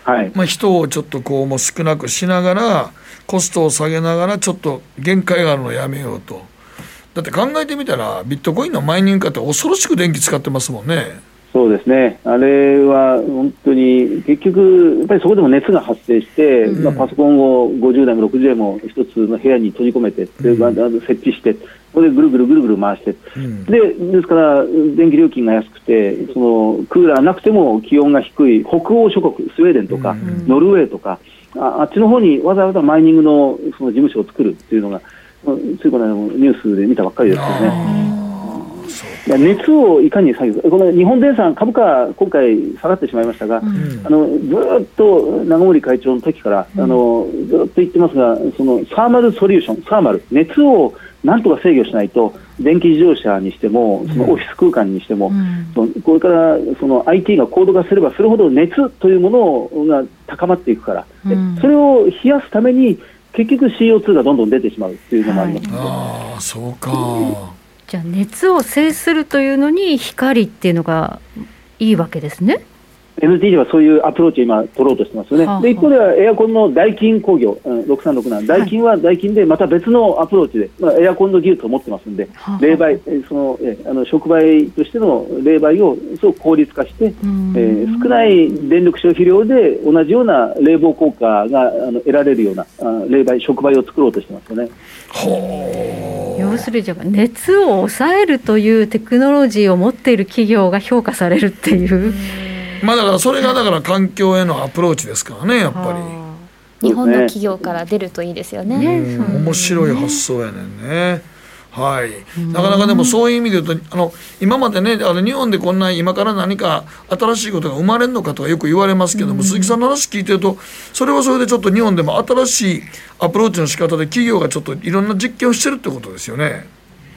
はい、まあ、人をちょっとこうもう少なくしながらコストを下げながらちょっと限界があるのをやめようと。だって考えてみたらビットコインのマイニング化って恐ろしく電気使ってますもんね。そうですね、あれは本当に結局やっぱりそこでも熱が発生して、うん、まあ、パソコンをごじゅうだいもろくじゅうだいも一つの部屋に閉じ込めて、うん、設置してこれでぐるぐるぐるぐる回して、うん、で, ですから電気料金が安くてそのクーラーなくても気温が低い北欧諸国スウェーデンとか、うん、ノルウェーとか あ, あっちの方にわざわざマイニング の, その事務所を作るっていうのがついこの間のニュースで見たばっかりですよね。いや熱をいかに下げるか。この日本電産株価今回下がってしまいましたが、うん、あのずっと長森会長の時から、うん、あのずっと言ってますがそのサーマルソリューションサーマル熱をなんとか制御しないと電気自動車にしてもそのオフィス空間にしても、うん、そのこれからその アイティー が高度化すればするほど熱というものが高まっていくから、うん、それを冷やすために結局 シーオーツー がどんどん出てしまうっていうのもあります、はい、ああそうか、うん、じゃあ熱を制するというのに光っていうのがいいわけですね。 エヌティーティー はそういうアプローチを今取ろうとしてますよね、はあ、で一方ではエアコンのダイキン工業、うん、ろくさんろくななダイキンはダイキンでまた別のアプローチで、まあ、エアコンの技術を持ってますんで、はあ、冷媒そのあの触媒としての冷媒をすごく効率化して、えー、少ない電力消費量で同じような冷房効果があの得られるような冷媒触媒を作ろうとしてますよね。はあ、要するに熱を抑えるというテクノロジーを持っている企業が評価されるっていうまあ、だからそれがだから環境へのアプローチですからね。やっぱり日本の企業から出るといいですよね。面白い発想やねんね、はい、なかなかでもそういう意味で言うとあの今までねあの日本でこんな今から何か新しいことが生まれるのかとかよく言われますけども、鈴木さんの話聞いてるとそれはそれでちょっと日本でも新しいアプローチの仕方で企業がちょっといろんな実験をしてるってことですよね。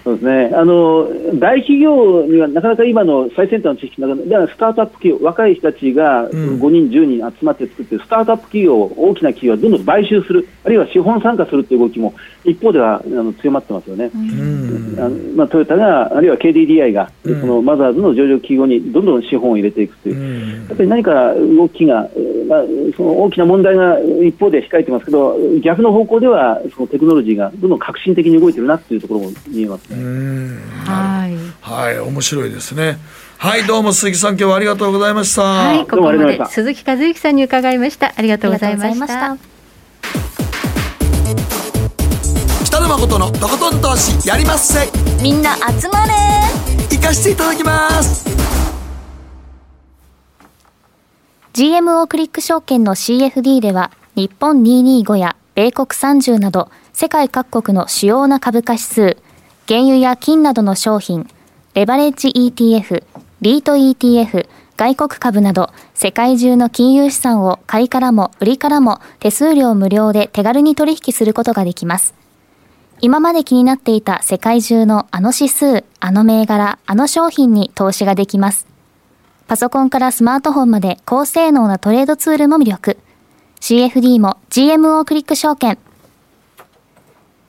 そうですね、あの大企業にはなかなか今の最先端の知識の中でスタートアップ企業若い人たちがごにんじゅうにん集まって作っているスタートアップ企業を大きな企業はどんどん買収するあるいは資本参加するという動きも一方ではあの強まってますよね、うんあのまあ、トヨタがあるいは ケーディーディーアイ が、うん、そのマザーズの上場企業にどんどん資本を入れていくという、うん、やっぱり何か動きが、まあ、その大きな問題が一方で控えてますけど逆の方向ではそのテクノロジーがどんどん革新的に動いているなというところも見えますね。うんはい、はい、面白いですね。はい、どうも鈴木さん今日はありがとうございました。はい、ここまで鈴木和之さんに伺いました。ありがとうございました。北野誠のとことん投資やりまっせ。みんな集まれ。行かしていただきます。ジーエムオー クリック証券の シーエフディー では日本にひゃくにじゅうごや米国さんじゅうなど世界各国の主要な株価指数、原油や金などの商品、レバレッジ イーティーエフ、リート イーティーエフ、外国株など世界中の金融資産を買いからも売りからも手数料無料で手軽に取引することができます。今まで気になっていた世界中のあの指数、あの銘柄、あの商品に投資ができます。パソコンからスマートフォンまで高性能なトレードツールも魅力。シーエフディー も ジーエムオー クリック証券。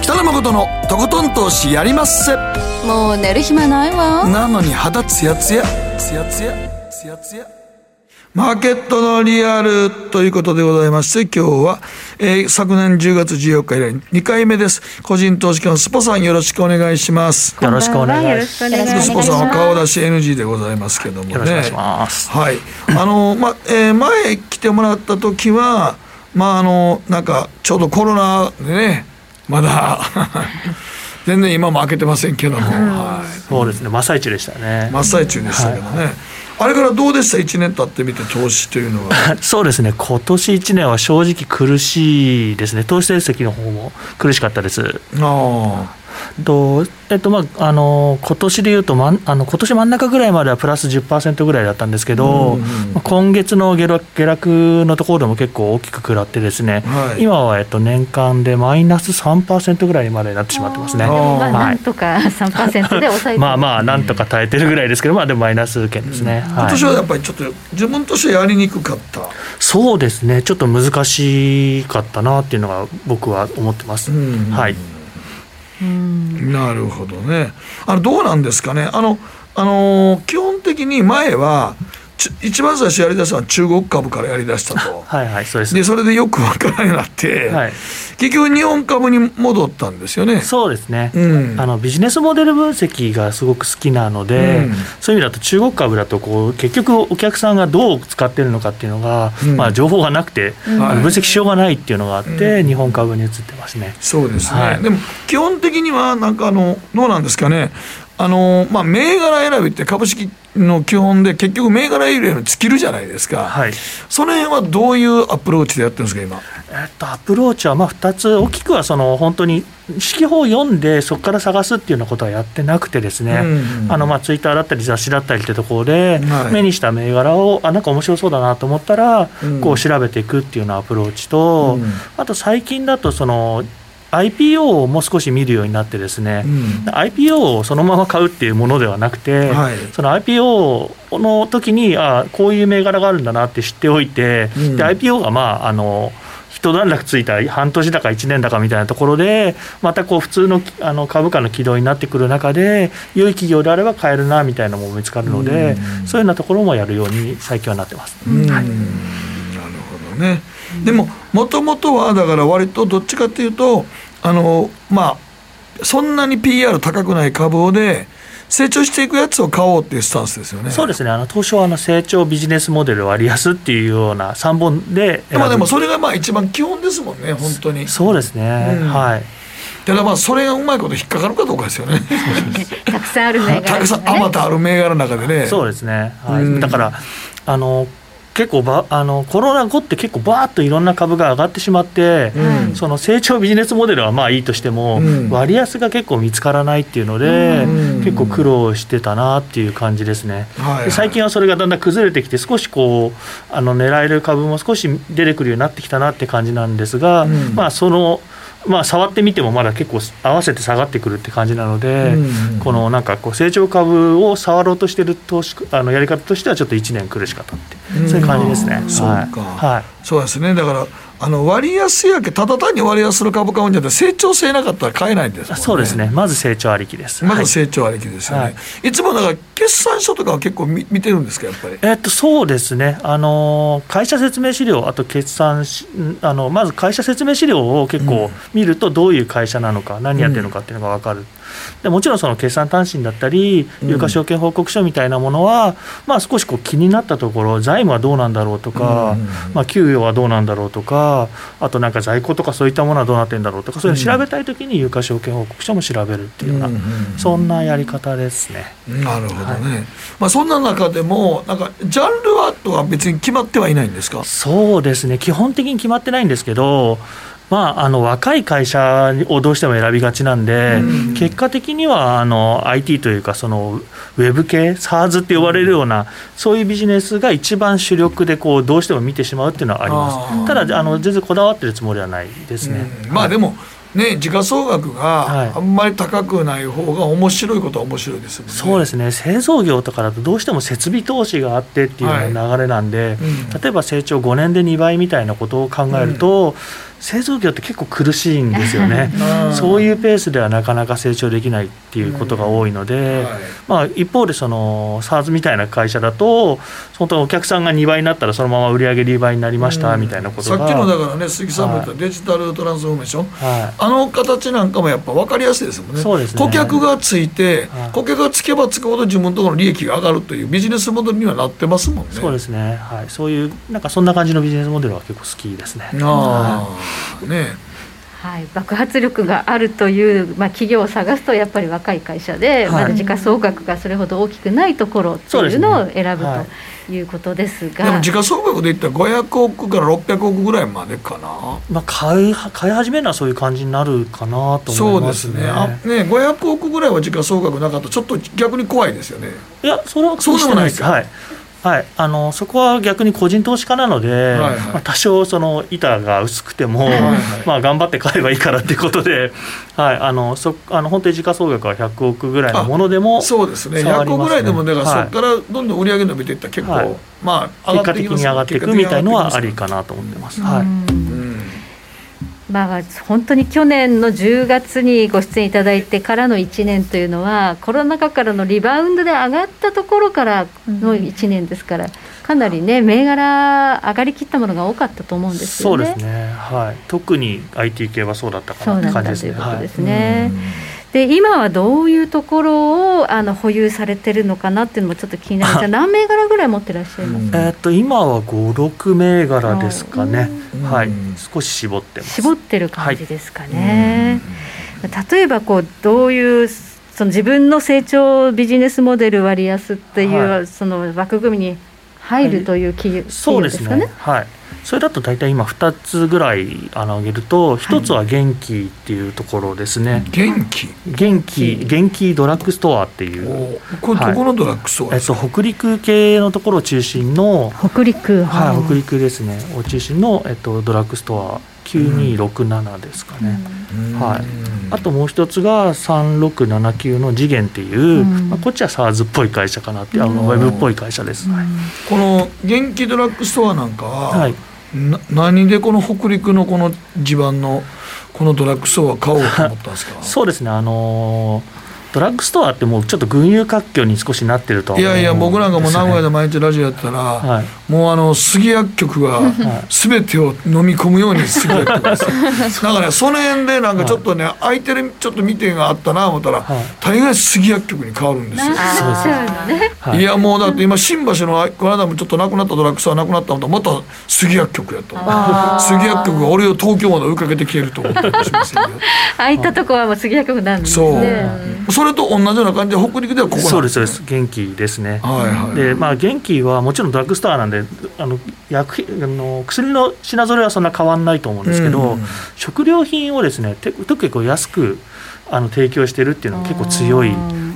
北野誠のとことん投資やりまっせ。もう寝る暇ないわ。なのに肌ツヤツヤツヤツヤツヤツヤ。マーケットのリアルということでございまして、今日は、えー、昨年じゅうがつじゅうよっか以来にかいめです。個人投資家のスポさん、よろしくお願いします。よろしくお願いします。スポさんは顔出し エヌジー でございますけどもね、よろしくお願いします。はい、あの、まえー、前来てもらった時は、まあ、あのなんかちょうどコロナでね、まだ全然今も開けてませんけども、はい、そうですね、真っ最中でしたね。真っ最中でしたけどね、はいはい、あれからどうでした？いちねん経ってみて投資というのは。そうですね、今年いちねんは正直苦しいですね。投資成績の方も苦しかったです。あと、えっとまあ、あの今年でいうと、ま、あの今年真ん中ぐらいまではプラス じゅっパーセント ぐらいだったんですけど、うんうん、今月の下落、下落のところでも結構大きく食らってですね、はい、今はえっと年間でマイナス さんパーセント ぐらいまでになってしまってますね。はい、なんとか さんパーセント で抑えてまあまあなんとか耐えてるぐらいですけど、まあ、でもマイナス圏ですね。うん、今年はやっぱりちょっと自分としてやりにくかった、はい、そうですね、ちょっと難しかったなっていうのが僕は思ってます。うんうん、はい、うん、なるほどね。あのどうなんですかね、あの、あの基本的に前は一番最初やりだしたのは中国株からやりだしたとはい、はい、そうです。でそれでよく分からなくなって、はい、結局日本株に戻ったんですよね。そうですね、うん、あのビジネスモデル分析がすごく好きなので、うん、そういう意味だと中国株だとこう結局お客さんがどう使ってるのかっていうのが、うん、まあ、情報がなくて、うん、あの分析しようがないっていうのがあって、うん、日本株に移ってますね。そうですね、はい、でも基本的にはなんかあのどうなんですかね、あのまあ、銘柄選びって株式の基本で結局銘柄選びに尽きるじゃないですか、はい、その辺はどういうアプローチでやってるんですか今。えっと、アプローチはまあふたつ、大きくはその本当に指標を読んでそこから探すっていうようなことはやってなくてですね、うんうん、あのまあツイッターだったり雑誌だったりってところで目にした銘柄を、あ、なんか面白そうだなと思ったらこう調べていくっていうようなアプローチと、うん、あと最近だとそのアイピーオー をもう少し見るようになってですね、うん、アイピーオー をそのまま買うっていうものではなくて、はい、その アイピーオー の時に、あ、こういう銘柄があるんだなって知っておいて、うん、で アイピーオー がまああの一段落ついた半年だかいちねんだかみたいなところでまたこう普通 の, あの株価の軌道になってくる中で良い企業であれば買えるなみたいなのも見つかるので、うん、そういうようなところもやるように最近はなってます。うん、はい、なるほどね。でももともとはだから割とどっちかっていうとあの、まあ、そんなに ピーアール 高くない株で成長していくやつを買おうっていうスタンスですよね。そうですね、あの当初はあの成長ビジネスモデル割安っていうようなさんぼんで、まあ、でもそれがまあ一番基本ですもんね本当に。 そ, そうですね、うん、はい、ただまあそれがうまいこと引っかかるかどうかですよねたくさんある銘柄、ね、たくさんあまたある銘柄の中でね。そうですね、はい、うん、だからあの結構ばあのコロナ後って結構バーッといろんな株が上がってしまって、うん、その成長ビジネスモデルはまあいいとしても、うん、割安が結構見つからないっていうので、うん、結構苦労してたなっていう感じですね、うん、はいはい、で最近はそれがだんだん崩れてきて少しこうあの狙える株も少し出てくるようになってきたなって感じなんですが、うん、まあ、そのまあ、触ってみてもまだ結構合わせて下がってくるって感じなので、うん、このなんかこう成長株を触ろうとしてる投資あのやり方としてはちょっといちねん苦しかったって、うん、そういう感じですね、はい、そうか、はい、そうですね。だからあの割安やけただ単に割安の株買うんじゃなくて成長性なかったら買えないんですもんね。そうですね、まず成長ありきです。まず成長ありきですよね、はい、いつもだから決算書とかは結構 見, 見てるんですか、やっぱり。えー、っとそうですね、あの会社説明資料、あと決算あのまず会社説明資料を結構見ると、どういう会社なのか、うん、何やってるのかっていうのが分かる。でもちろんその決算短信だったり有価証券報告書みたいなものは、うん、まあ、少しこう気になったところ、財務はどうなんだろうとか、うんうんうん、まあ、給与はどうなんだろうとか、あとなんか在庫とかそういったものはどうなってるんだろうとか、そういうの調べたいときに有価証券報告書も調べるっていうような、うんうんうん、そんなやり方ですね。なるほどね、はい、まあ、そんな中でもなんかジャンルはとは別に決まってはいないんですか。そうですね、基本的に決まってないんですけど、まあ、あの若い会社をどうしても選びがちなんで、うん、結果的にはあの アイティー というかそのウェブ系 SaaS って呼ばれるような、うん、そういうビジネスが一番主力でこうどうしても見てしまうっていうのはあります。ただあの全然こだわってるつもりはないですね、うん、まあでも、ね、時価総額があんまり高くない方が面白いことは面白いですよね。そうですね、製造業とかだとどうしても設備投資があってっていう流れなんで、はい、うん、例えば成長ごねんでにばいみたいなことを考えると、うん、製造業って結構苦しいんですよねそういうペースではなかなか成長できないっていうことが多いので、うん、はい、まあ、一方でその SaaS みたいな会社だと本当にお客さんがにばいになったらそのまま売上にばいになりました、うん、みたいなことがさっきのだからね、鈴木さんも言ったデジタルトランスフォーメーション、はい、あの形なんかもやっぱ分かりやすいですもんね。そうですね、顧客がついて、はい、顧客がつけばつくほど自分のところの利益が上がるというビジネスモデルにはなってますもんね。そうですね、はい、そういうなんかそんな感じのビジネスモデルは結構好きですね。あね、はい、爆発力があるという、まあ、企業を探すとやっぱり若い会社で、はい、まだ時価総額がそれほど大きくないところっていうのを選ぶということですが、でも時価総額でいったらごひゃくおくからろっぴゃくおくぐらいまでかな、まあ、買い、買い始めるのはそういう感じになるかなと思いますね。そうですね、あ、ね、ごひゃくおくぐらいは時価総額なかったらちょっと逆に怖いですよね。いや、それはそうでもないですよ、はいはい、あのそこは逆に個人投資家なので、はいはい、まあ、多少その板が薄くても、はいはい、まあ、頑張って買えばいいからということで、はい、あのそあの本当に時価総額はひゃくおくぐらいのものでも、そうですね、ひゃくおくぐらいでもだから、はい、そこからどんどん売り上げ伸びていったら結構、はい、まあ、上がってきます、結果的に上がっていくみたいのはありかなと思ってます、うん、はい、うん、まあ、本当に去年のじゅうがつにご出演いただいてからのいちねんというのはコロナ禍からのリバウンドで上がったところからのいちねんですから、かなりね、銘柄上がりきったものが多かったと思うんですよね。そうですね、はい、特に アイティー 系はそうだったかなって感じですね。そうだったということですね、はい、で今はどういうところをあの保有されてるのかなっていうのもちょっと気になります。何銘柄ぐらい持ってらっしゃいますか。えー、っと今はご、ろくめいがらですかね、はい、少し絞ってます。絞ってる感じですかね、はい、例えばこうどういうその自分の成長ビジネスモデル割安っていう、はい、その枠組みに入るという企業ですかね。はい、そうですね、はい、それだと大体今ふたつぐらい挙げると、ひとつは元気っていうところですね。元気、元気、元気ドラッグストアっていう、これどこのドラッグストアですか。はい、えっと、北陸系のところを中心の北陸、はい、北陸ですねを中心の、えっと、ドラッグストアきゅうにろくななですかね、うん、はい、あともう一つがさんろくななきゅうの次元っていう、うん、まあ、こっちは SaaS っぽい会社かなって、あのウェブっぽい会社です、うん、はい、この元気ドラッグストアなんかは、はい、な何でこの北陸のこの地盤のこのドラッグストア買おうと思ったんですか。そうですね、あのー、ドラッグストアってもうちょっと群雄割拠に少しなってるとは思うんですよね。いやいや、僕なんかもう名古屋で毎日ラジオやったら、はい、もうあの杉薬局が全てを飲み込むように杉薬局ですだから、ね、その辺でなんかちょっとね、はい、空いてるちょっと見てがあったなと思ったら、はい、大概杉薬局に変わるんですよ。そうですね、はい、いやもうだって今新橋のこの間もちょっとなくなったドラッグストアなくなったのとまた杉薬局やと杉薬局が俺を東京まで追いかけてきてると思ってしますあいたとこはもう杉薬局なんですね。そう、それと同じような感じで北陸ではここなんですね。そうです、そうです、元気ですね、はいはい、で、まあ、元気はもちろんドラッグストアなんであの薬あの薬の品揃えはそんな変わんないと思うんですけど、うん、食料品をですね特に安くあの提供してるっていうのが結構強い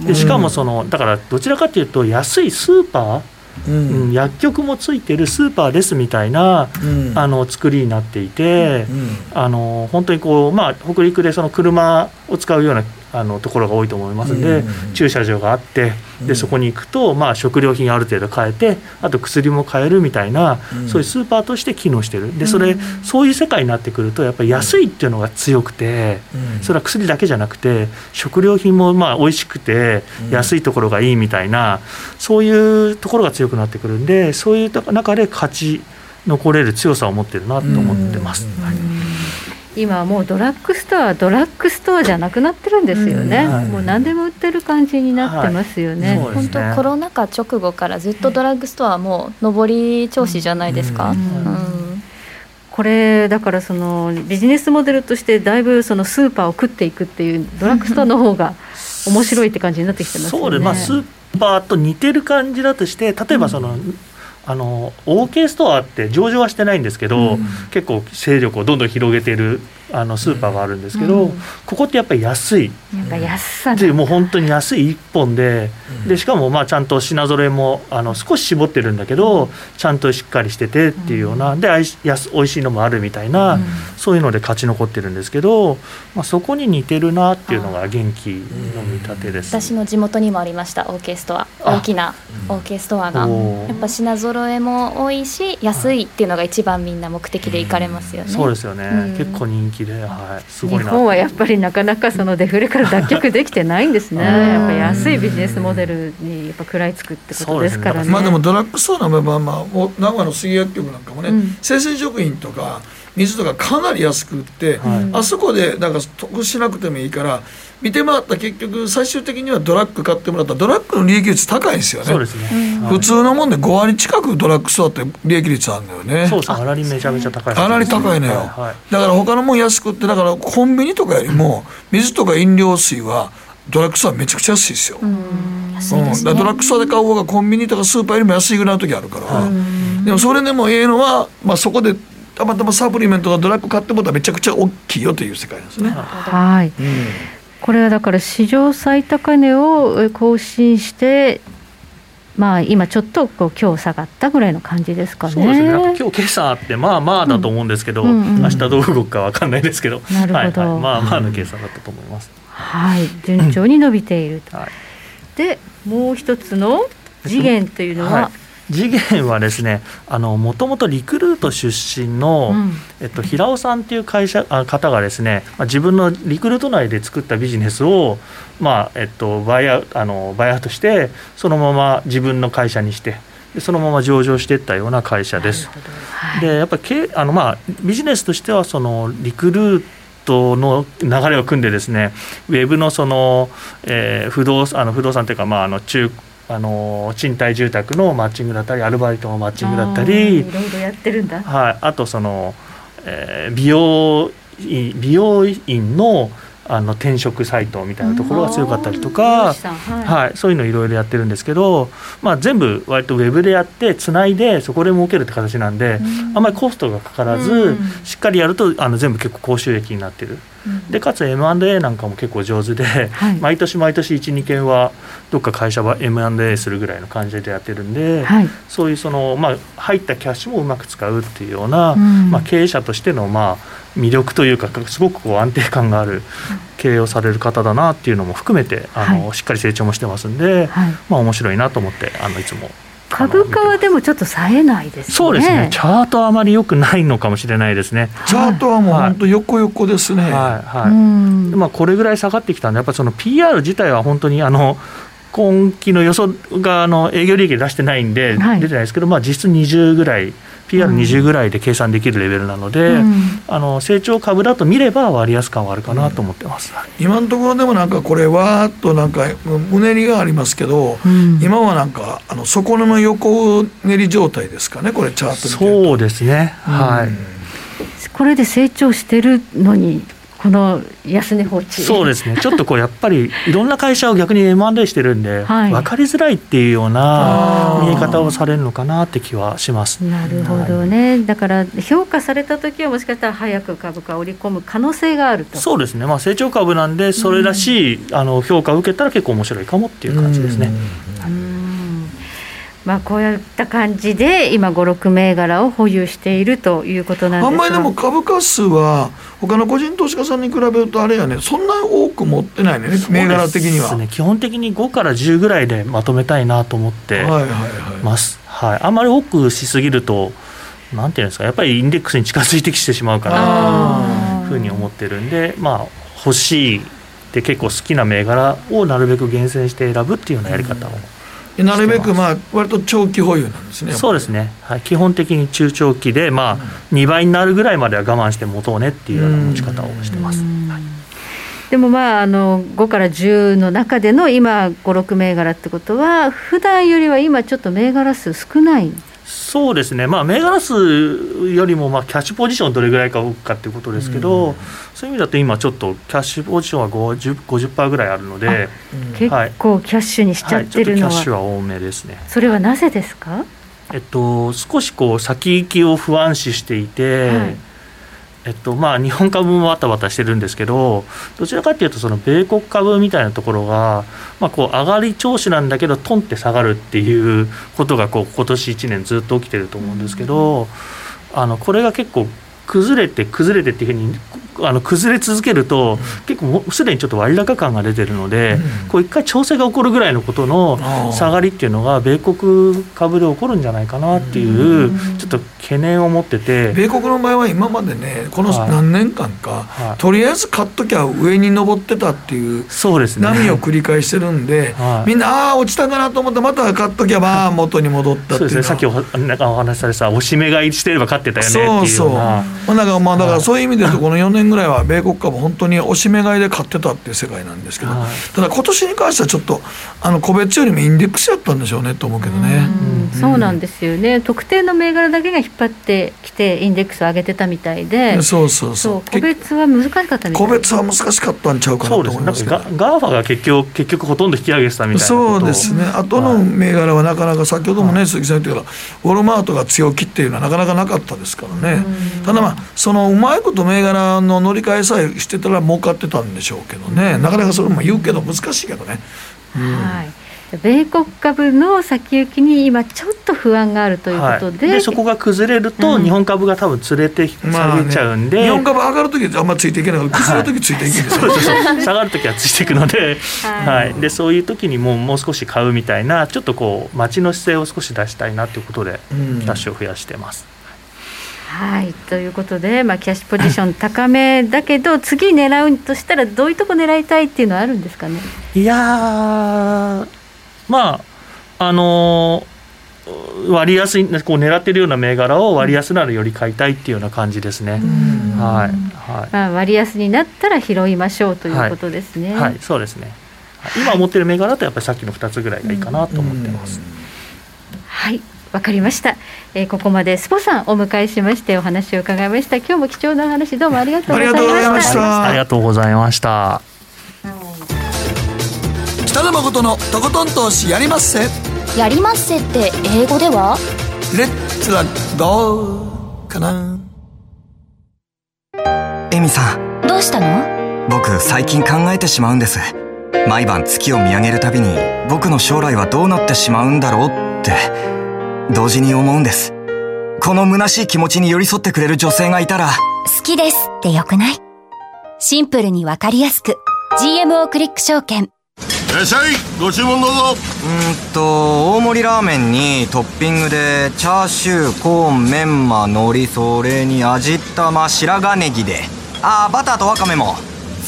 で、しかもそのだからどちらかというと安いスーパー、うんうん、薬局もついてるスーパーですみたいな、うん、あの作りになっていて、うんうん、あの本当にこう、まあ、北陸でその車を使うようなあのところが多いと思いますので、駐車場があって、でそこに行くとまあ食料品ある程度買えて、あと薬も買えるみたいな、そういうスーパーとして機能してる。でそれそういう世界になってくるとやっぱり安いっていうのが強くて、それは薬だけじゃなくて食料品もまあ美味しくて安いところがいいみたいな、そういうところが強くなってくるんで、そういう中で勝ち残れる強さを持ってるなと思ってます。今はもうドラッグストアはドラッグストアじゃなくなってるんですよね、うん、はい、もう何でも売ってる感じになってますよ ね、はい、そうですね。本当コロナ禍直後からずっとドラッグストアも上り調子じゃないですか、うんうんうん、これだからそのビジネスモデルとしてだいぶそのスーパーを食っていくっていうドラッグストアの方が面白いって感じになってきてますよね。そうです、まあ、スーパーと似てる感じだとして、例えばその、うん、あの OK ストアって上場はしてないんですけど、うん、結構勢力をどんどん広げているあのスーパーがあるんですけど、うん、ここってやっぱり安い、なんか安さでもう本当に安いいっぽん で、うん、でしかもまあちゃんと品揃えもあの少し絞ってるんだけどちゃんとしっかりしててっていうようなで、安おいしいのもあるみたいな、うん、そういうので勝ち残ってるんですけど、まあ、そこに似てるなっていうのが元気の見立てです、うん、私の地元にもありました OK ストア、大きな OK ストアが、うん、やっぱ品揃えも多いし安いっていうのが一番みんな目的で行かれますよね、うん、そうですよね、うん、結構人気で、はい、すごいな。日本はやっぱりなかなかそのデフレから脱却できてないんですねやっぱ安いビジネスモデルにやっぱ食らいつくってことですから ね、 そうですね。まあ、でもドラッグストアの場合、まあ、名古屋の杉薬局なんかもね、うん、生鮮食品とか水とかかなり安く売って、うん、あそこでなんか得しなくてもいいから見て回った、結局最終的にはドラッグ買ってもらったらドラッグの利益率高いですよ ね、 そうですね、はい、普通のもんでごわり近くドラッグストアって利益率あるんだよね。そうです、あらりめちゃめちゃ高い、ね、あらり高いのよ、はいはい、だから他のもん安くって、だからコンビニとかよりも水とか飲料水はドラッグストアめちゃくちゃ安いですよ、うん、安いですね、うん、だドラッグストアで買う方がコンビニとかスーパーよりも安いぐらいの時あるから、はい、でもそれでもええのは、まあ、そこでたまたまサプリメントがドラッグ買ってもらったらめちゃくちゃ大きいよという世界ですね。はい、うん、これはだから史上最高値を更新して、まあ、今ちょっとこう今日下がったぐらいの感じですかね。そうですね、なんか今日今朝あってまあまあだと思うんですけど、うんうんうん、明日どう動くか分かんないですけど、なるほど、はいはい、まあまあの計算だったと思います、うん、はい、順調に伸びていると、はい、でもう一つの次元というのは、はい、次元はですね、もともとリクルート出身の、うんえっと、平尾さんという会社あ方がですね、自分のリクルート内で作ったビジネスを、まあえっと、バイア、あの、バイアウトしてそのまま自分の会社にしてそのまま上場していったような会社です、はい、でやっぱりあの、まあ、ビジネスとしてはそのリクルートの流れを組んでですね、ウェブ の、 その、えー、不動産、あの不動産というか、まあ、あの中古あの賃貸住宅のマッチングだったりアルバイトのマッチングだったり、いろいろやってるんだ、はい、あとその、えー、美容美容院 の、 あの転職サイトみたいなところが強かったりとか、はいはい、そういうのいろいろやってるんですけど、まあ、全部割とウェブでやってつないでそこで儲けるって形なんで、んあんまりコストがかからずしっかりやるとあの全部結構高収益になってる。でかつ エムアンドエー なんかも結構上手で、はい、毎年毎年 いち,に 件はどっか会社は エムアンドエー するぐらいの感じでやってるんで、はい、そういうその、まあ、入ったキャッシュもうまく使うっていうような、うんまあ、経営者としてのまあ魅力というかすごくこう安定感がある経営をされる方だなっていうのも含めてあの、はい、しっかり成長もしてますんで、はいまあ、面白いなと思ってあのいつも。株価はでもちょっと冴えないですね。そうですね、チャートはあまり良くないのかもしれないですね、はい、チャートはもう本当横横ですね、はいはいうんまあ、これぐらい下がってきたんでやっぱその ピーアール 自体は本当にあの今期の予想があの営業利益出してないんで、はい、出てないですけど、まあ、実質にじゅうぐらい ピーアールにじゅう ぐらいで計算できるレベルなので、うん、あの成長株だと見れば割安感はあるかなと思ってます、うん、今のところでもなんかこれわーっとなんかうねりがありますけど、うん、今はなんかあの底根の横うねり状態ですかね、これチャートみたいな。そうですね、はいうん、これで成長してるのにこの安値放置。そうですね、ちょっとこうやっぱりいろんな会社を逆に エムアンドエー してるんで、はい、分かりづらいっていうような見え方をされるのかなって気はします。なるほどね、はい、だから評価された時はもしかしたら早く株価を織り込む可能性があると。そうですね、まあ、成長株なんでそれらしい、うん、あの評価を受けたら結構面白いかもっていう感じですね。うんうんまあ、こういった感じで今ご、ろくめいがらを保有しているということなんですが、あんまりでも株価数は他の個人投資家さんに比べるとあれやね、そんなに多く持ってないね、銘柄的には。そうですね、基本的にごからじゅうぐらいでまとめたいなと思ってます。はいはいはいはい、あんまり多くしすぎるとなんていうんですか、やっぱりインデックスに近づいてきてしまうかなというふうに思ってるんで、まあ、欲しいで結構好きな銘柄をなるべく厳選して選ぶっていうようなやり方を、うん、なるべくまあ割と長期保有なんですね。そうですね、はい、基本的に中長期でまあにばいになるぐらいまでは我慢して持とうねっていうような持ち方をしてます。はい、でもまああのごからじゅうの中での今ご、ろくめいがらってことは普段よりは今ちょっと銘柄数少ない。そうですね、まあ、銘柄数よりもまあキャッシュポジションどれぐらいか動くかということですけど、うん、そういう意味だと今ちょっとキャッシュポジションは ごじゅうパーセント ぐらいあるので、うん、はい、結構キャッシュにしちゃってるのは、はい、ちょっとキャッシュは多めですね。それはなぜですか？えっと、少しこう先行きを不安視していて、はい、えっとまあ、日本株もわたわたしてるんですけど、どちらかというとその米国株みたいなところが、まあ、こう上がり調子なんだけどトンって下がるっていうことがこう今年いちねんずっと起きてると思うんですけど、あのこれが結構崩れて崩れてっていうふうにあの崩れ続けると結構すでにちょっと割高感が出てるので、こう一回調整が起こるぐらいのことの下がりっていうのが米国株で起こるんじゃないかなっていうちょっと懸念を持ってて、米国の場合は今までねこの何年間か、はいはい、とりあえず買っときゃ上に上ってたっていう波を繰り返してるんで、はい、みんなあ落ちたかなと思ってまた買っときゃば元に戻ったっていう。そうですね、さっき お, なんかお話しされた押し目買いしてれば買ってたよねっていうような。そうそう、まあ、だからまあだからそういう意味で言うとこのよねんぐらいは米国株本当に押し目買いで買ってたっていう世界なんですけど、はい、ただ今年に関してはちょっとあの個別よりもインデックスやったんでしょうねと思うけどね。うん、そうなんですよね、特定の銘柄だけが引っ張ってきてインデックスを上げてたみたいで、そうそうそう、そう個別は難しかったみたいな。個別は難しかったんちゃうかなと思いますけど、そうですね、ガーファが結局、結局ほとんど引き上げてたみたいなこと。そうですね、あとの銘柄はなかなか先ほどもね、はい、鈴木さん言ったからウォルマートが強気っていうのはなかなかなかったですからね。ただまあそのうまいこと銘柄の乗り換えさえしてたら儲かってたんでしょうけどね、なかなかそれも言うけど難しいけどね。うん、はい、米国株の先行きに今ちょっと不安があるということで、はい、でそこが崩れると日本株が多分連れて下げちゃうんで、まあね、日本株上がるときはあんまりついていけないから崩れるときついていけない、はい、そうそうそう下がるときはついていくので、はいはい、でそういうときにも う, もう少し買うみたいなちょっとこう待ちの姿勢を少し出したいなということでキャッシュを増やしてます。はい、ということで、まあ、キャッシュポジション高めだけど次狙うとしたらどういうとこ狙いたいっていうのはあるんですかね。いやー、まああのー、割安にこう狙ってるような銘柄を割安ならより買いたいっていうような感じですね。うん、はいはい、まあ、割安になったら拾いましょうということですね。はいはい、そうですね、今持ってる銘柄だとやっぱりさっきのふたつぐらいがいいかなと思ってます。はい、わかりました。えー、ここまでスポさんお迎えしましてお話を伺いました。今日も貴重なお話どうもありがとうございました。ありがとうございました。ありがとうございました。北野誠のとことん投資やりまっせ。やりまっせって英語ではレッツはどうかな。エミさん、どうしたの？僕最近考えてしまうんです。毎晩月を見上げるたびに僕の将来はどうなってしまうんだろうって同時に思うんです。この虚しい気持ちに寄り添ってくれる女性がいたら好きですってよくない？シンプルにわかりやすく ジーエムオー クリック証券。いらっしゃい、ご注文どうぞ。うんと大盛りラーメンにトッピングでチャーシュー、コーン、メンマ、海苔、それに味玉、白髪ネギで、あーバターとワカメも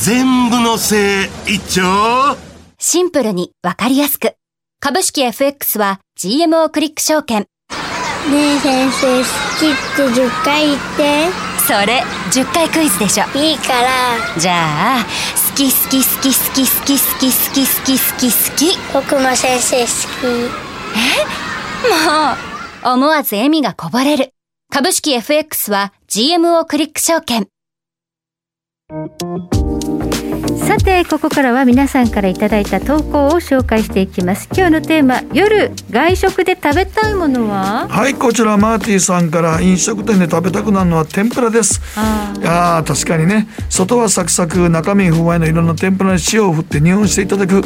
全部のせい一丁。シンプルにわかりやすく、株式 エフエックス は ジーエムオー クリック証券。ねえ先生、好きってじゅっかい言って。それじゅっかいクイズでしょ。いいから。じゃあ好き好き好き好き好き好き好き好き好き好き。僕も先生好き。え、もう思わず笑みがこぼれる。株式 エフエックス は ジーエムオー クリック証券。さてここからは皆さんからいただいた投稿を紹介していきます。今日のテーマ、夜外食で食べたいものは。はい、こちらマーティーさんから。飲食店で食べたくなるのは天ぷらです。あーあー、確かにね、外はサクサク中身ふわいのいろんな天ぷらに塩を振って日本していただく、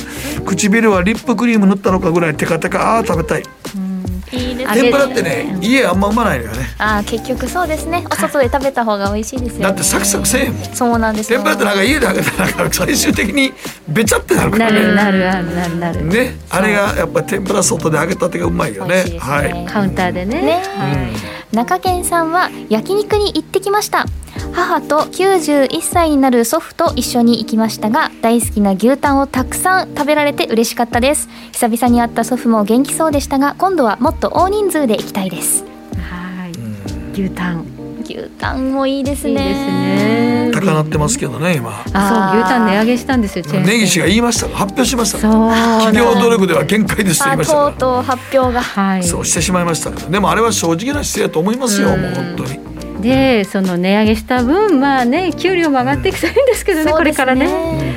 唇はリップクリーム塗ったのかぐらいテカテカ。あー食べたい。うん、いいですね。天ぷらってね、家あんまうまないのよね。あ、結局そうですね。お外で食べた方が美味しいですよね。だってサクサクせえもん。そうなんですよ。天ぷらってなんか家で揚げたらなんか最終的にべちゃってなるからね。なるなるなるなるね。あれがやっぱ天ぷら外で揚げたてがうまいよね。ね、はい。カウンターでね。ね、うん、中堅さんは焼肉に行ってきました。母ときゅうじゅういっさいになる祖父と一緒に行きましたが、大好きな牛タンをたくさん食べられて嬉しかったです。久々に会った祖父も元気そうでしたが、今度はもっと大人数で行きたいです。はい、牛タン牛タンもいいです ね, いいですね。高なってますけどね、今。そう、牛タン値上げしたんですよ。根岸が言いました、発表しました。企業努力では限界ですと言いましたから、とうとう発表が、はい、そうしてしまいましたけど、でもあれは正直な姿勢だと思いますよ。もう本当にで、その値上げした分、まあね、給料も上がっていきたいんですけど ね,、うん、ね、これからね、うん、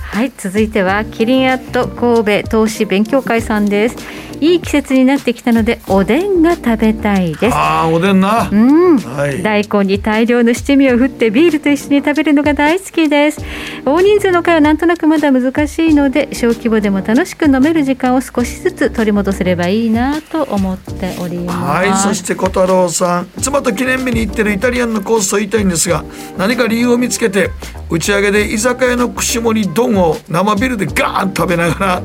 はい。続いてはキリンアット神戸投資勉強会さんです。いい季節になってきたのでおでんが食べたいです。あ、おでんな、うん、はい、大根に大量の七味を振ってビールと一緒に食べるのが大好きです。大人数の会はなんとなくまだ難しいので、小規模でも楽しく飲める時間を少しずつ取り戻せればいいなと思っております。はい。そして小太郎さん、妻と記念日に行ってるイタリアンのコースと言いたいんですが、何か理由を見つけて打ち上げで居酒屋の串盛り丼を生ビールでガーン食べながら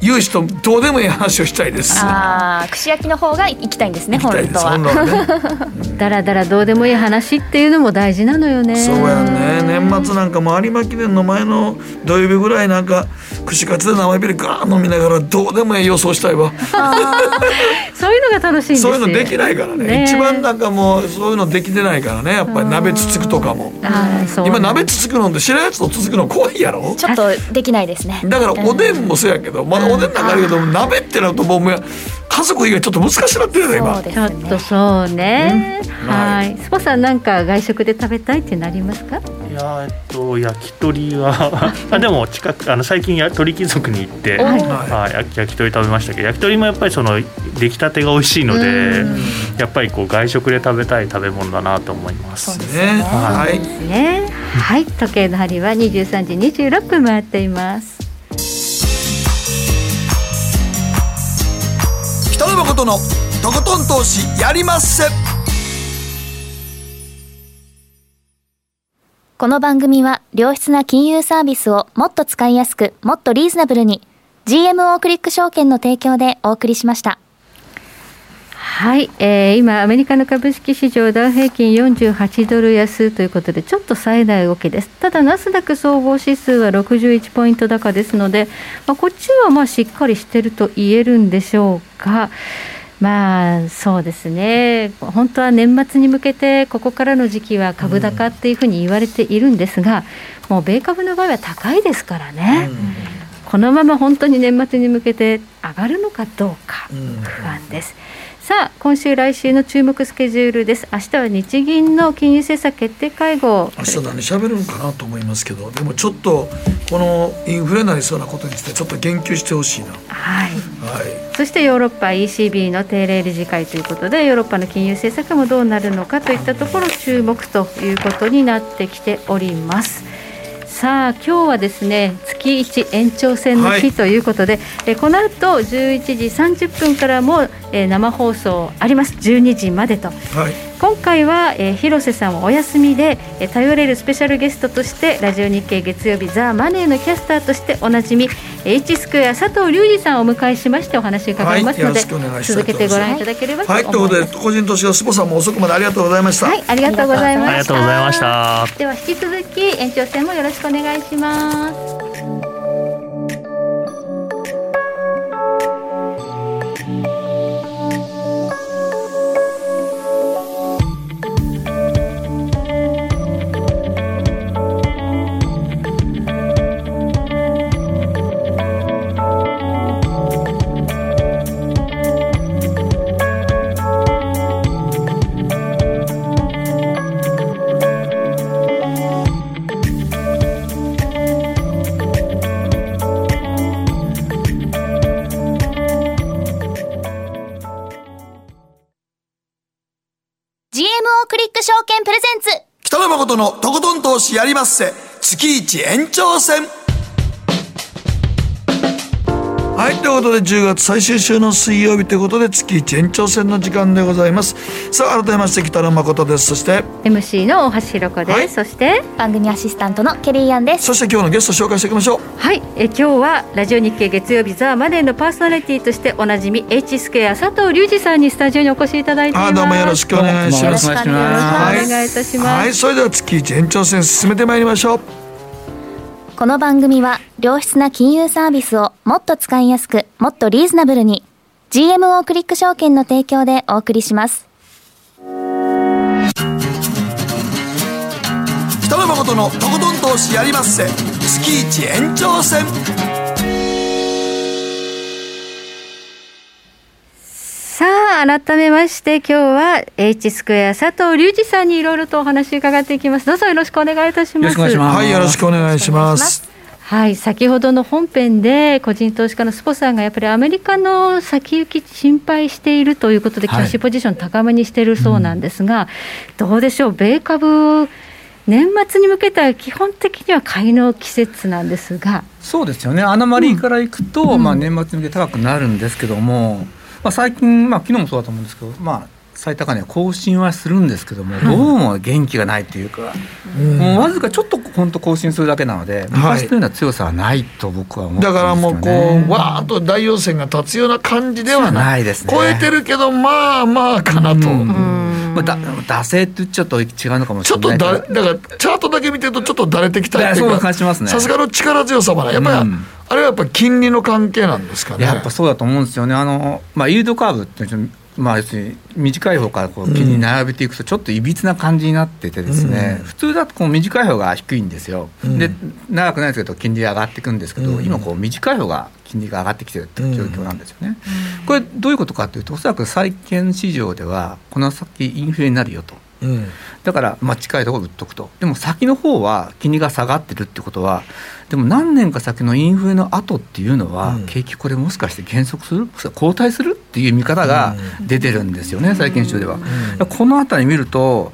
有志とどうでもいい話をしたいです。あ、串焼きの方が行きたいんですね、本当は。だらだらどうでもいい話っていうのも大事なのよね。そうやね。年末なんか有馬記念の前の土曜日ぐらいなんか串カツで生ビールガーッ飲みながらどうでもいい予想したいわ。そういうのが楽しいんですよ。そういうのできないから ね, ね一番なんかもうそういうのできてないからね。やっぱり鍋つつくとかも、あ、そう、今鍋つつくのって知らんやつとつつくの怖いやろ。ちょっとできないですね。だからおでんもそうやけど、まだおでんなんかあるけど、鍋ってなるともう家族以外ちょっと難しくなってるよね、今。ちょっとそうね、うん、はい。スポさん、なんか外食で食べたいってなりますか？いや、えっと、焼き鳥はあ、でも近くあの最近鳥貴族に行って、はい、焼き鳥食べましたけど、焼き鳥もやっぱりその出来たてが美味しいので、やっぱりこう外食で食べたい食べ物だなと思います。そうですね、はい、そうですね、はい。時計の針はにじゅうさんじにじゅうろっぷん回っています。北野誠のとことん投資やりまっせ。この番組は良質な金融サービスをもっと使いやすく、もっとリーズナブルに ジーエムオー クリック証券の提供でお送りしました。はい。えー、今アメリカの株式市場ダウ平均よんじゅうはちドル安ということで、ちょっと冴えない動きです。ただナスダック総合指数はろくじゅういちポイント高ですので、まあ、こっちはまあしっかりしていると言えるんでしょうが、まあそうですね、本当は年末に向けてここからの時期は株高っていうふうに言われているんですが、もう米株の場合は高いですからね、うん、このまま本当に年末に向けて上がるのかどうか不安です。さあ、今週来週の注目スケジュールです。明日は日銀の金融政策決定会合。明日何喋るのかなと思いますけど、でもちょっとこのインフレになりそうなことについてちょっと言及してほしいな。はい、はい。そしてヨーロッパ イーシービー の定例理事会ということで、ヨーロッパの金融政策もどうなるのかといったところ注目ということになってきております。さあ、今日はですね、月いち延長戦の日ということで、はい、えこの後じゅういちじさんじゅっぷんからも、えー、生放送あります。じゅうにじまでと、はい、今回は、えー、広瀬さんはお休みで、えー、頼れるスペシャルゲストとしてラジオ日経月曜日ザ・マネーのキャスターとしておなじみ H スクエア佐藤隆二さんをお迎えしましてお話を伺いますので、はい、続けてご覧いただければと思います。はい、ということで個人投資家スポさんも遅くまでありがとうございました。はい、ありがとうございました。では引き続き延長戦もよろしくお願いします。のとことん投資やりまっせ、月一延長戦。はい、ということでじゅうがつ最終週の水曜日ということで月いち延長戦の時間でございます。さあ、改めまして北野誠です。そして エムシー の大橋ひろ子です、はい、そして番組アシスタントのケリーアンです。そして今日のゲスト紹介していきましょう。はい、え今日はラジオ日経月曜日ザ・マネーのパーソナリティとしておなじみ H スクエア佐藤隆二さんにスタジオにお越しいただいています。あ、どうもよろしくお願いします。よろしくお願いいたします。はい、はい、それでは月いち延長戦進めてまいりましょう。この番組は良質な金融サービスをもっと使いやすく、もっとリーズナブルに ジーエムオー クリック証券の提供でお送りします。北野誠のとことん投資やりまっせ、月一延長戦。さあ、改めまして今日は H スクエア佐藤隆二さんにいろいろとお話伺っていきます。どうぞよろしくお願いいたします。よろしくお願いします。はい、よろしくお願いします。はい、先ほどの本編で個人投資家のスポさんがやっぱりアメリカの先行き心配しているということでキャッシュポジション高めにしているそうなんですが、はい、うん、どうでしょう。米株年末に向けては基本的には買いの季節なんですが。そうですよね。アノマリーからいくと、うん、まあ、年末に向けて高くなるんですけども、まあ、最近、まあ、昨日もそうだと思うんですけど、まあ最高値は更新はするんですけども、どうも元気がないというか、うん、もうわずかちょっと本当更新するだけなので、昔のような強さはないと僕は思うんですよね。だからもうこうわーっと大陽線が立つような感じではないですね。超えてるけどまあまあかなと、うんうん、まあ、だ惰性って言っちゃうと違うのかもしれない。ちょっと だ, だからチャートだけ見てるとちょっとだれてきたっていうか、さすがの力強さまでやっぱり、うん、あれはやっぱ金利の関係なんですかね。やっぱそうだと思うんですよね。あの、まあ、イールドカーブってまあ、要するに短い方からこう金利並べていくとちょっといびつな感じになっててですね、うん、普通だとこう短い方が低いんですよ、うん、で長くないですけど金利が上がっていくんですけど、うん、今こう短い方が金利が上がってきているという状況なんですよね、うん、これどういうことかというと、おそらく債券市場ではこの先インフレになるよと、うん、だからまあ近いところ売っとくと。でも先の方は金利が下がってるってことは、でも何年か先のインフレの後っていうのは、うん、景気これもしかして減速する、後退するっていう見方が出てるんですよね、うん、債券市場では、うん、このあたり見ると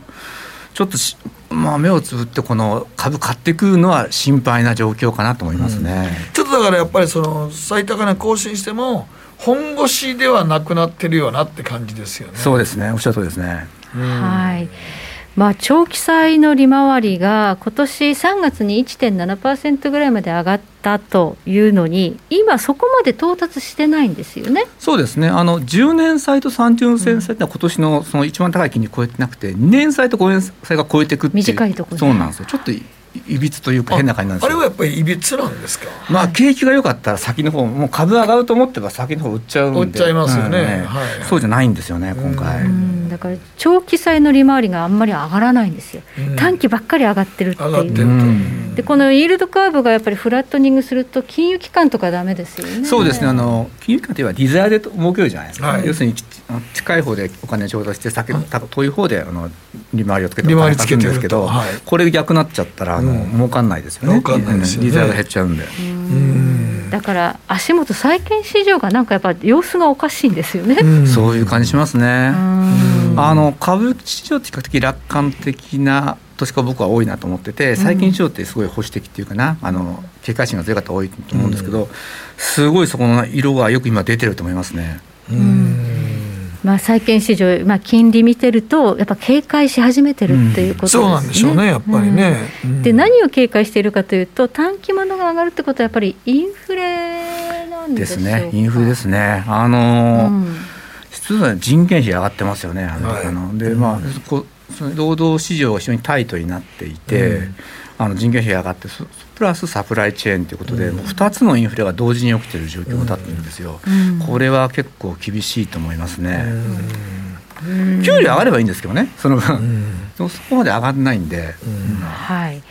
ちょっとし、まあ、目をつぶってこの株買ってくるのは心配な状況かなと思いますね、うん、ちょっとだからやっぱりその最高値更新しても本腰ではなくなってるよなって感じですよね。そうですね、おっしゃるとおりですね。うん、はい、まあ、長期債の利回りが今年さんがつに いってんななパーセント ぐらいまで上がったというのに、今そこまで到達してないんですよね。そうですね。あのじゅうねん債とさんじゅうねん債って今年 の, その一番高い金利を超えてなくて、にねん債とごねん債が超えていくっていう短いところで。そうなんですよ。ちょっといびつというか変な感じなんですよ。 あ, あれはやっぱりいびつなんですか。まあ、景気が良かったら先の方もう株上がると思ってば先の方売っちゃうんで、売っちゃいますよね、うん、ね、はい、そうじゃないんですよね今回、うん、だから長期債の利回りがあんまり上がらないんですよ、うん、短期ばっかり上がってるっていう、上がってると、うん、でこのイールドカーブがやっぱりフラットニングすると金融機関とかダメですよね。そうですね。あの金融機関といえば利ざやで儲けるじゃないですか、はい、要するに近い方でお金を調達して先の遠い方であの利回りをつけてお金を稼ぐんですけど、はい、これ逆になっちゃったらあの、うん、儲かんないですよね。利ざやが減っちゃうんで、うんうん、だから足元債券市場がなんかやっぱ様子がおかしいんですよね、うん、そういう感じしますね、うん、あの株市場って比較的楽観的な年が僕は多いなと思ってて、債券市場ってすごい保守的っていうかな、うん、あの警戒心が強い方多いと思うんですけど、うん、すごいそこの色がよく今出てると思いますね、うんうん、まあ、債券市場、まあ、金利見てるとやっぱ警戒し始めてるっていうことですね、うん、そうなんでしょうね、やっぱりね、うん、で何を警戒しているかというと、短期物が上がるってことはやっぱりインフレなんでしょうか。ですね、インフレですね。あの、うん、実は人件費上がってますよね、あの、はい、あので、まあ、こ労働市場が非常にタイトになっていて、うん、あの人件費上がってプラスサプライチェーンということで、うん、もうふたつのインフレが同時に起きている状況になっているんですよ、うん、これは結構厳しいと思いますね、うん、給料上がればいいんですけどね、その分、うん、そこまで上がらないんで、うんうん、はい、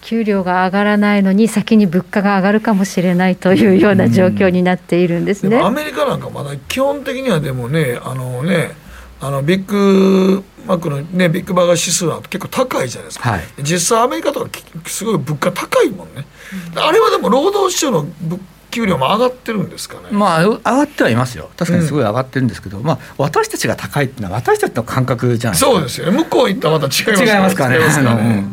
給料が上がらないのに先に物価が上がるかもしれないというような状況になっているんですね、うん、でもアメリカなんかまだ基本的にはでもね、あのね、あのビッグマックの、ね、ビッグバーガー指数は結構高いじゃないですか、はい、実際アメリカとかすごい物価高いもんね、うん、あれはでも労働市場の給料も上がってるんですかね、まあ、上がってはいますよ、確かにすごい上がってるんですけど、うん、まあ、私たちが高いっていうのは私たちの感覚じゃないですか。そうですよね、向こう行ったらまた違いますからね。違いますかね。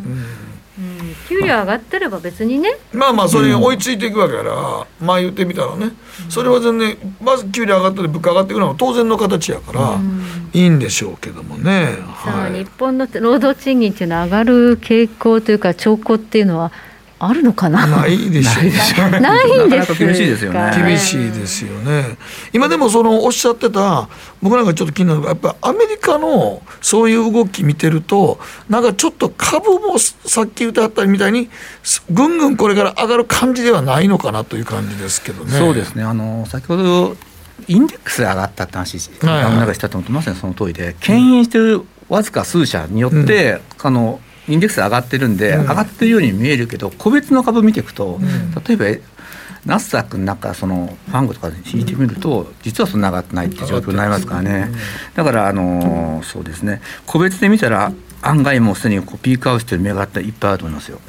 給給料上がってれば別にね、まあまあそれに追いついていくわけだから、うん、まあ言ってみたらね、それは全然まず給料上がったり物価上がっていくのは当然の形やから、うん、いいんでしょうけどもね、はい、さあ日本の労働賃金っていうのは上がる傾向というか兆候っていうのはあるのかな。ないでしょう、ね、ないんです。厳しいですよね。厳しいですよね。今でもそのおっしゃってた、僕なんかちょっと気になるのがやっぱアメリカのそういう動き見てると、なんかちょっと株もさっき歌ったみたいにぐんぐんこれから上がる感じではないのかなという感じですけどね。そうですね、あの先ほどインデックス上がったって話を、はいはい、なんかしたと思ってましたね。その通りで牽引してるわずか数社によって、うん、あのインデックス上がってるんで、うん、上がってるように見えるけど、個別の株見ていくと、うん、例えばナスダックの中そのファングとか引いてみると、うん、実はそんな上がってないって状況になりますからね、うん、だから、あのー、そうですね、個別で見たら案外もうすでにこうピークアウトしてる銘柄っていっぱいあると思いますよ、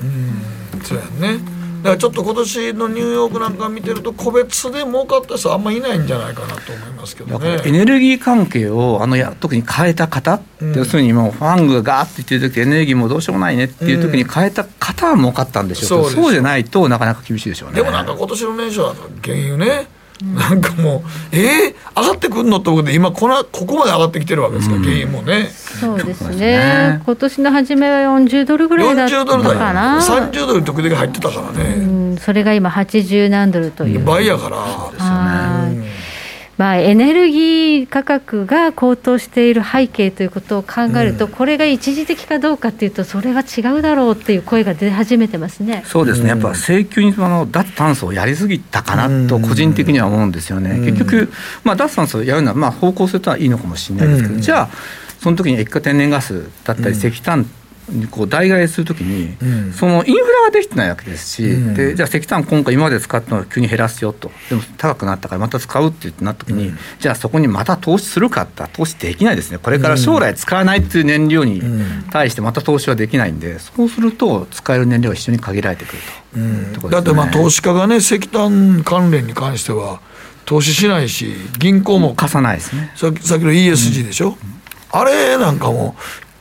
うん、そうやね。だからちょっと今年のニューヨークなんか見てると、個別で儲かった人はあんまりいないんじゃないかなと思いますけどね。エネルギー関係をあのや特に変えた方、うん、要するにもうファングがガーッと言ってる時、エネルギーもどうしようもないねっていう時に変えた方は儲かったんでしょうけど、うん、そうそうじゃないとなかなか厳しいでしょうね。でもなんか今年の年初は原油ね、うん、なんかもうえー、上がってくるのってことで今 こ, なここまで上がってきてるわけですから、うん、原油もね。そうです ね, ね今年の初めはよんじゅうドルぐらいだったかな、さんじゅうドル特定が入ってたからね、うん、それが今はちじゅうなんドルという倍やから、そうですよね。はい、うん、まあ、エネルギー価格が高騰している背景ということを考えると、うん、これが一時的かどうかというと、それは違うだろうという声が出始めてますね。そうですね、やっぱり請求にあの脱炭素をやりすぎたかなと個人的には思うんですよね、うん、結局、まあ、脱炭素をやるのは、まあ、方向性とはいいのかもしれないですけど、うん、じゃあその時に液化天然ガスだったり石炭にこう代替えするときに、うん、そのインフラができてないわけですし、うん、でじゃあ石炭今回今まで使ったのを急に減らすよと、でも高くなったからまた使うって言ってなったときに、うん、じゃあそこにまた投資するかって投資できないですね。これから将来使わないっていう燃料に対してまた投資はできないんで、そうすると使える燃料が非常に限られてくると、うん、ところですね。だってまあ投資家がね、石炭関連に関しては投資しないし、銀行も貸さないですね。さっきの イーエスジー でしょ、うん、あれなんかも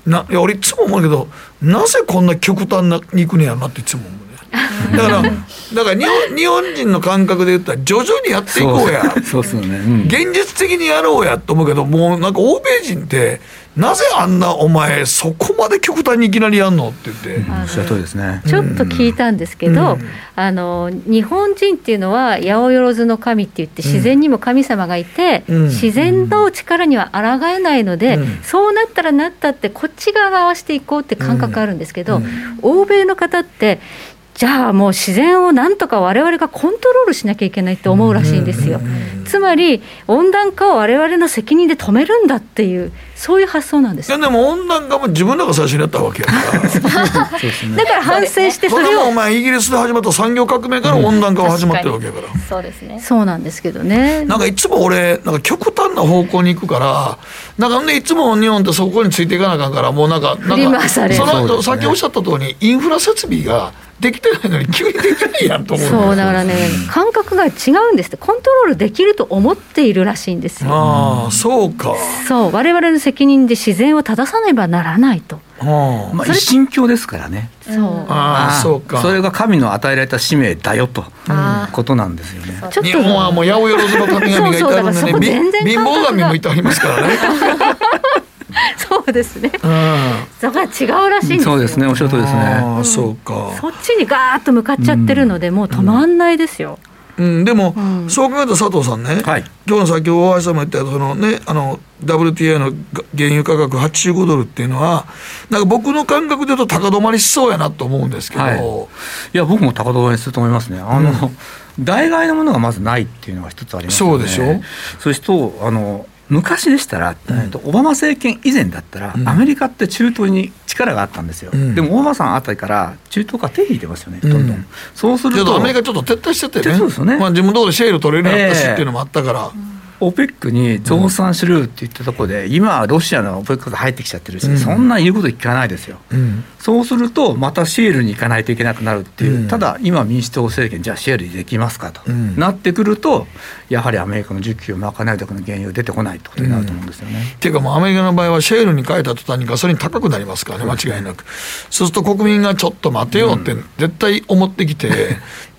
な、いや俺いつも思うけど、なぜこんな極端にいくねやなっていつも思うね。だからだから日本、日本人の感覚で言ったら徐々にやっていこうや、そうそうそう、ね、うん、現実的にやろうやと思うけど、もうなんか欧米人ってなぜあんなお前そこまで極端にいきなりやんのって言って、うん、そういうことですね。ちょっと聞いたんですけど、うん、あの日本人っていうのは八百万の神って言って、自然にも神様がいて、うん、自然の力には抗えないので、うん、そうなったらなったってこっち側が合わせていこうって感覚あるんですけど、うんうん、欧米の方ってじゃあもう自然をなんとか我々がコントロールしなきゃいけないって思うらしいんですよ、うんうんうん、つまり温暖化を我々の責任で止めるんだっていう、そういう発想なんですよ。いやでも温暖化も自分らが最初にやったわけやからだから反省して、それをそれもお前イギリスで始まった産業革命から温暖化が始まってるわけやから、うん、そうですね、そうなんですけどね。なんかいつも俺なんか極端な方向に行くから、なんか、ね、いつも日本ってそこについていかなあかんから、もうなんか振り回される。さっきおっしゃった通りインフラ設備ができてないのに急にできないやんと思うんですよ。そうだからね、感覚が違うんですって。コントロールできると思っているらしいんですよ。ああ、そうか。そう、我々の責任で自然を正さねばならないと。はあ、まあ、一神教ですからね。そう、ああ、そうか。それが神の与えられた使命だよと、うん、ことなんですよね。ちょっと日本はもう八百万の神々がいてあるので、貧乏神もいてありますからね。そうですね、うん、そこは違うらしいんですよ。そうですね、おっしゃるとおりですね。あ、うん、そうか。そっちにガーッと向かっちゃってるので、うん、もう止まんないですよ、うんうん、でも、うん、そう考えた佐藤さんね、はい、今日の先ほど大橋さんも言ったその、ね、あの ダブリューティーアイ の原油価格はちじゅうごドルっていうのは、なんか僕の感覚で言うと高止まりしそうやなと思うんですけど、はい、いや僕も高止まりすると思いますね。あの、うん、代替のものがまずないっていうのが一つありますよね。そうでしょ。そしてあの昔でしたら、うん、オバマ政権以前だったら、うん、アメリカって中東に力があったんですよ、うん、でもオバマさんあたりから中東から手引いてますよね、うん、どんどん。そうするとアメリカちょっと撤退しててね、そうですよね、まあ、自分のところでシェール取れるようになったしっていうのもあったから、えーオペック に増産するって言ったところで、うん、今ロシアの オペック が入ってきちゃってるし、うん、そんな言うこと聞かないですよ、うん、そうするとまたシェールに行かないといけなくなるっていう、うん、ただ今民主党政権じゃあシェールにできますかと、うん、なってくるとやはりアメリカの需給を賄えるだけの原油出てこないってことになると思うんですよね、うん、っていうかもうアメリカの場合はシェールに変えた途端にガソリン高くなりますからね、間違いなく。そうすると国民がちょっと待てよって絶対思ってきて、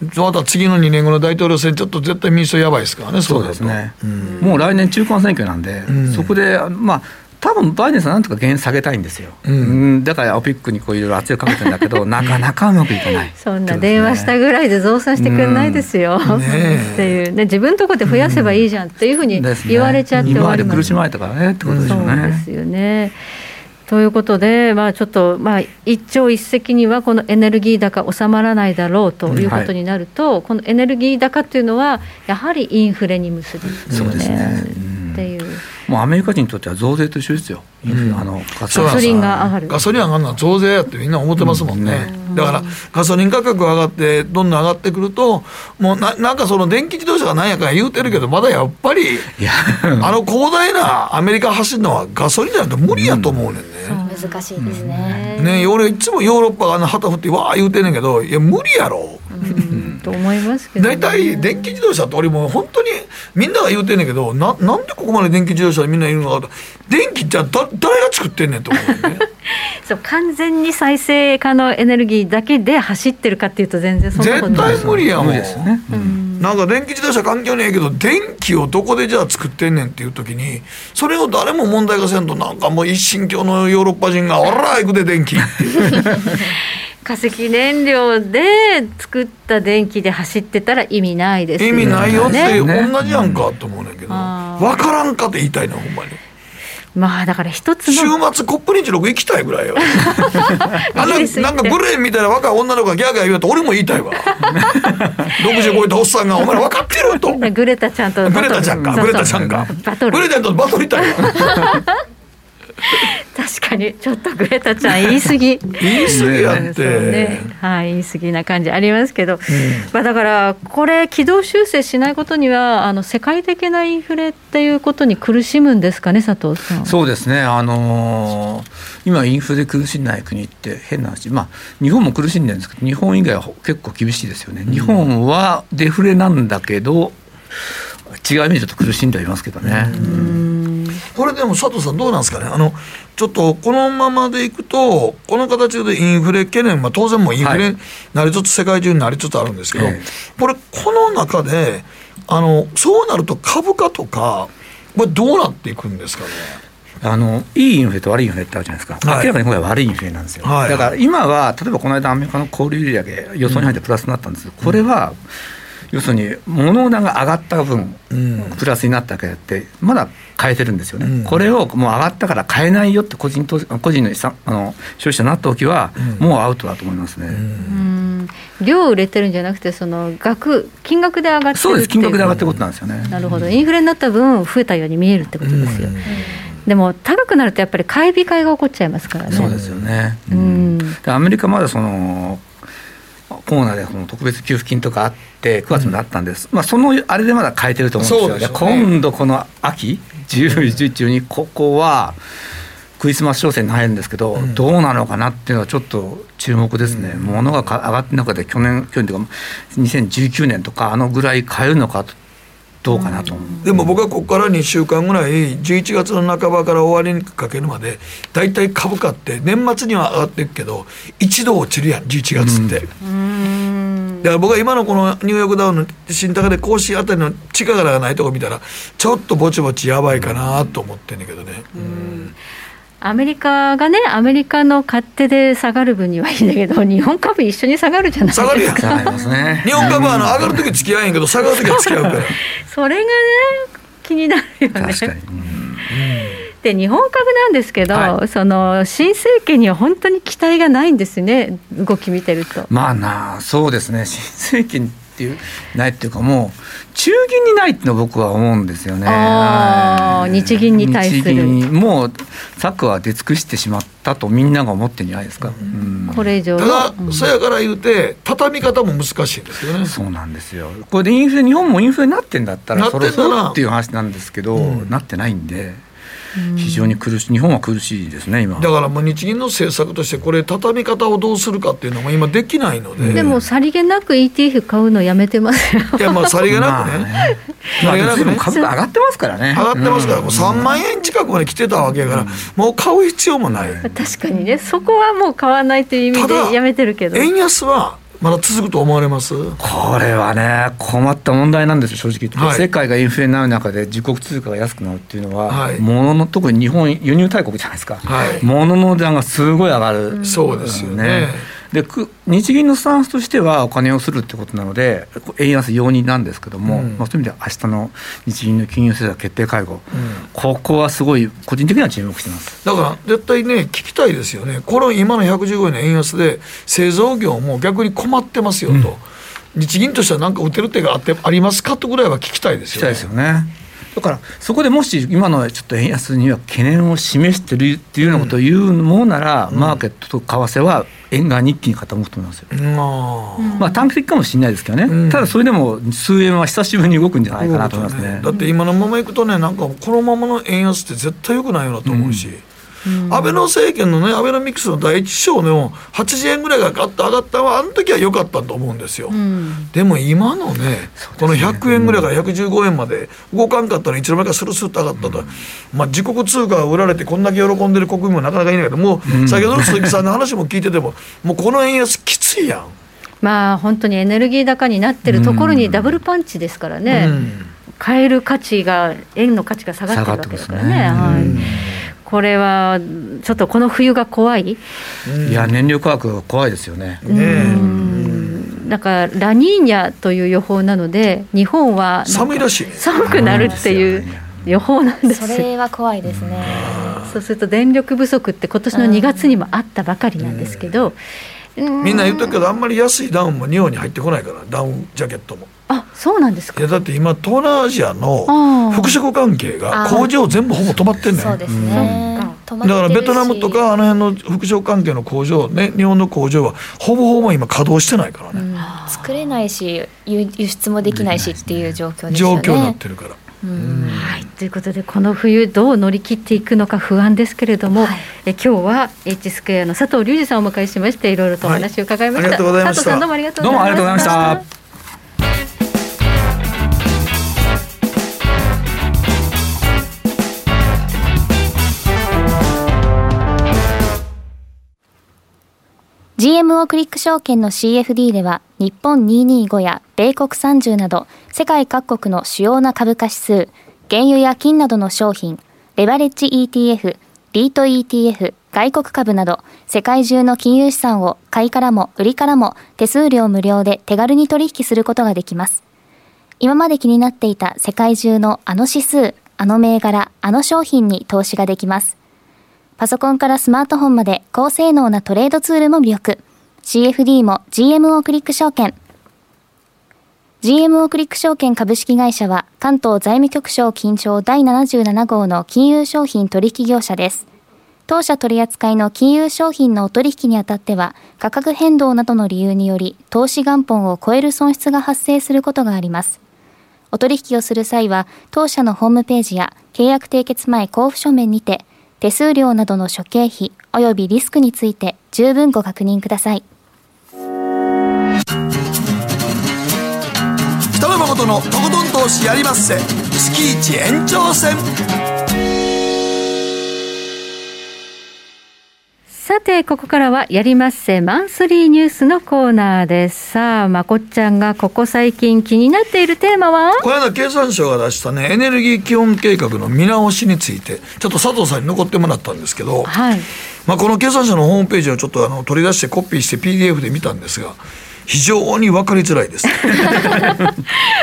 うん、また次のにねんごの大統領選ちょっと絶対民主党やばいですからね。そうですね、うんもう来年中間選挙なんで、うん、そこで、まあ、多分バイデンさんなんとか原油下げたいんですよ、うん、だからオピックにこういろいろ圧力かけてるんだけどなかなかうまくいかないそんな電話したぐらいで増産してくれないですよ、うんね、っていうで自分のところで増やせばいいじゃんっていうふうに言われちゃって終わります、ね、今まで苦しまれたからねってことでしょうね、うん、そうですよね。ということで、まあ、ちょっと、まあ、一朝一夕にはこのエネルギー高収まらないだろうということになると、うんはい、このエネルギー高というのはやはりインフレに結びつくよね、そうですね、うん、っていうもうアメリカ人にとっては増税と一緒ですよ、うん、あのガソリンが上がるガソリン上がるのは増税やってみんな思ってますもんね、うん、だからガソリン価格が上がってどんどん上がってくるともう な, なんかその電気自動車がなんやか言うてるけどまだやっぱりあの広大なアメリカ走るのはガソリンじゃなくて無理やと思うねんね、うん、そう難しいですね、うん、ね俺いつもヨーロッパがあの旗振ってわー言うてんねんけどいや無理やろ、うん、と思いますけど、ね、だいたい電気自動車って俺もう本当にみんなが言うてんねんけど な, なんでここまで電気自動車みんないるのかと電気じゃ誰が作ってんねんと思うねそう完全に再生可能エネルギーだけで走ってるかっていうと全然そんなことない、絶対無理やもんですね、うん、なんか電気自動車環境にええけど電気をどこでじゃあ作ってんねんっていう時にそれを誰も問題化せんとなんかもう一神教のヨーロッパ人がおら行くで電気化石燃料で作った電気で走ってたら意味ないですよね、意味ないよって同じやんかと思うねんけど、うん、分からんかって言いたいなほんまに。まあだから一つの週末コップにじゅうろく行きたいぐらいよあのなんかブレーンみたいな若い女の子がギャーギャー言うと俺も言いたいわろくじゅう超えたおっさんがお前ら分かってるとグレタちゃんとグレタちゃんかグレタちゃんかグレタとバトルいたいわ確かにちょっとグレタちゃん言い過ぎ言い過ぎやって、ねはい、言い過ぎな感じありますけど、うんまあ、だからこれ軌道修正しないことにはあの世界的なインフレっていうことに苦しむんですかね佐藤さん。そうですね、あのー、今インフレで苦しんでない国って変な話、まあ、日本も苦しんでるんですけど日本以外は結構厳しいですよね、うん、日本はデフレなんだけど違う意味でちょっと苦しんではいますけどね、うんこれでも佐藤さんどうなんですかね、あのちょっとこのままでいくとこの形でインフレ懸念、まあ、当然もうインフレになりつつ、はい、世界中になりつつあるんですけど、えー、これこの中であのそうなると株価とかこれどうなっていくんですかね。あのいいインフレと悪いインフレってあるじゃないですか、はい、明らかに今回は悪いインフレなんですよ、はい、だから今は例えばこの間アメリカの小売売上予想に入ってプラスになったんですよ、うん、これは要するに物が上がった分、うん、プラスになったわけであってまだ買えてるんですよね、うん、これをもう上がったから買えないよって個人、個人の資産、あの消費者になった時は、うん、もうアウトだと思いますね、うんうん、量売れてるんじゃなくてその額金額で上がってるっていうそうです金額で上がってることなんですよね、うん、なるほどインフレになった分増えたように見えるってことですよ、うんうんでも高くなるとやっぱり買い控えが起こっちゃいますからね。そうですよね、うん、でアメリカまだそのコーナーでこの特別給付金とかあってくがつまであったんです、うんまあ、そのあれでまだ変えてると思うんですよ。で今度この秋じゅういち、じゅうにここはクリスマス商戦に入るんですけど、うん、どうなのかなっていうのはちょっと注目ですね、うん、物が上がってる中で去年去年とかにせんじゅうきゅうねんとかあのぐらい買えるのかとどうかなと思う、うん、でも僕はここからにしゅうかんぐらいじゅういちがつの半ばから終わりにかけるまでだいたい株価って年末には上がっていくけど一度落ちるやんじゅういちがつって、うん、だから僕は今のこのニューヨークダウンの新高で更新あたりの力がないとこ見たらちょっとぼちぼちやばいかなと思ってんだけどね、うんうんアメリカがねアメリカの勝手で下がる分にはいいんだけど日本株一緒に下がるじゃないですか。下がるやん下がります、ね、日本株はあの上がるとき付き合えんけど下がるときは付き合うからそれがね気になるよね確かに、うん、で日本株なんですけど、はい、その新政権には本当に期待がないんですね動き見てると。まあなそうですね新政権ってっていうないっていうかもう中銀にないっての僕は思うんですよね。あ、日銀に対する日銀もう策は出尽くしてしまったとみんなが思ってるんじゃないですか、うんうん、これ以上ただ、うん、そやから言うて畳み方も難しいんですよね。そうなんですよ。これでインフレ、日本もインフレになってんだったらそろそろっていう話なんですけど、うん、なってないんで非常に苦しい、日本は苦しいですね今。だからもう日銀の政策としてこれ畳み方をどうするかっていうのも今できないので、うん、でもさりげなく イーティーエフ 買うのやめてますよ。いやまあさりげなくね、まあね、なくね、株価上がってますからね、上がってますから、うん、もうさんまん円近くまで来てたわけやから、うん、もう買う必要もない。確かにね、そこはもう買わないという意味でやめてるけど、円安はまだ続くと思われます。これはね困った問題なんですよ正直言って、はい、世界がインフレになる中で自国通貨が安くなるっていうのは、はい、物の特に日本輸入大国じゃないですか、はい、物の値段がすごい上がる、うん、そうですよね。で日銀のスタンスとしてはお金をするってことなので円安容認なんですけども、うんまあ、そういう意味では明日の日銀の金融政策決定会合、うん、ここはすごい個人的には注目してます。だから絶対ね聞きたいですよね。この今のひゃくじゅうごえんの円安で製造業も逆に困ってますよと、うん、日銀としては何か打てる手が あ, ってありますかとぐらいは聞きたいですよね。聞きたいですよね。だからそこでもし今のちょっと円安には懸念を示してるっていうようなことを言うものなら、うん、マーケットと為替は円が一気に傾くと思いますよ、うんまあ、短期的かもしれないですけどね、うん、ただそれでも数円は久しぶりに動くんじゃないかなと思います ね, ねだって今のままいくとねなんかこのままの円安って絶対良くないよなと思うし、うんうん、安倍の政権のねアベノミクスのだいいち章のはちじゅうえんぐらいがガッと上がったのはあの時は良かったと思うんですよ、うん、でも今の ね, ねこのひゃくえんぐらいからひゃくじゅうごえんまで動かんかったらいつの間にかスルスルと上がったと、うんまあ、自国通貨が売られてこんだけ喜んでる国民もなかなかいないけどもう、うん、先ほどの鈴木さんの話も聞いててももうこの円安きついやん。まあ本当にエネルギー高になってるところにダブルパンチですからね、うんうん、買える価値が円の価値が下がってるわけですからね、はい、うんこれはちょっとこの冬が怖い。いや燃料価格が怖いですよね。うんだからラニーニャという予報なので日本は寒いらしい寒くなるっていう予報なんです。それは怖いですね。そうすると電力不足って今年のにがつにもあったばかりなんですけど、うんみんな言うとくけどあんまり安いダウンも日本に入ってこないからダウンジャケットも。あそうなんですか。いやだって今東南アジアの服飾関係が工場全部ほぼ止まってんねん。そうですね、うん、だからベトナムとかあの辺の服飾関係の工場、ね、日本の工場はほぼほぼ今稼働してないからね、うん、作れないし輸出もできないしっていう状況ですよね。状況になってるから、うんはい、ということでこの冬どう乗り切っていくのか不安ですけれども、はい、え今日は H スクエアの佐藤隆二さんをお迎えしましていろいろとお話を伺いました、はい、ありがとうございました。佐藤さんどうもありがとうございました。ジーエムオー クリック証券の シーエフディー では日本にひゃくにじゅうごや米国さんじゅうなど世界各国の主要な株価指数、原油や金などの商品、レバレッジ イーティーエフ、リート イーティーエフ、外国株など世界中の金融資産を買いからも売りからも手数料無料で手軽に取引することができます。今まで気になっていた世界中のあの指数、あの銘柄、あの商品に投資ができます。パソコンからスマートフォンまで高性能なトレードツールも魅力。 シーエフディー も ジーエムオー クリック証券。 ジーエムオー クリック証券株式会社は関東財務局長金賞だいななじゅうなな号の金融商品取引業者です。当社取扱いの金融商品のお取引にあたっては価格変動などの理由により投資元本を超える損失が発生することがあります。お取引をする際は当社のホームページや契約締結前交付書面にて手数料などの諸経費およびリスクについて十分ご確認ください。北野誠のとことん投資やりまっせ月一延長戦。さてここからはやりまっせマンスリーニュースのコーナーです。さあまこっちゃんがここ最近気になっているテーマはこの間経産省が出したねエネルギー基本計画の見直しについてちょっと佐藤さんに残ってもらったんですけど、はいまあ、この経産省のホームページをちょっとあの取り出してコピーして ピーディーエフ で見たんですが非常に分かりづらいです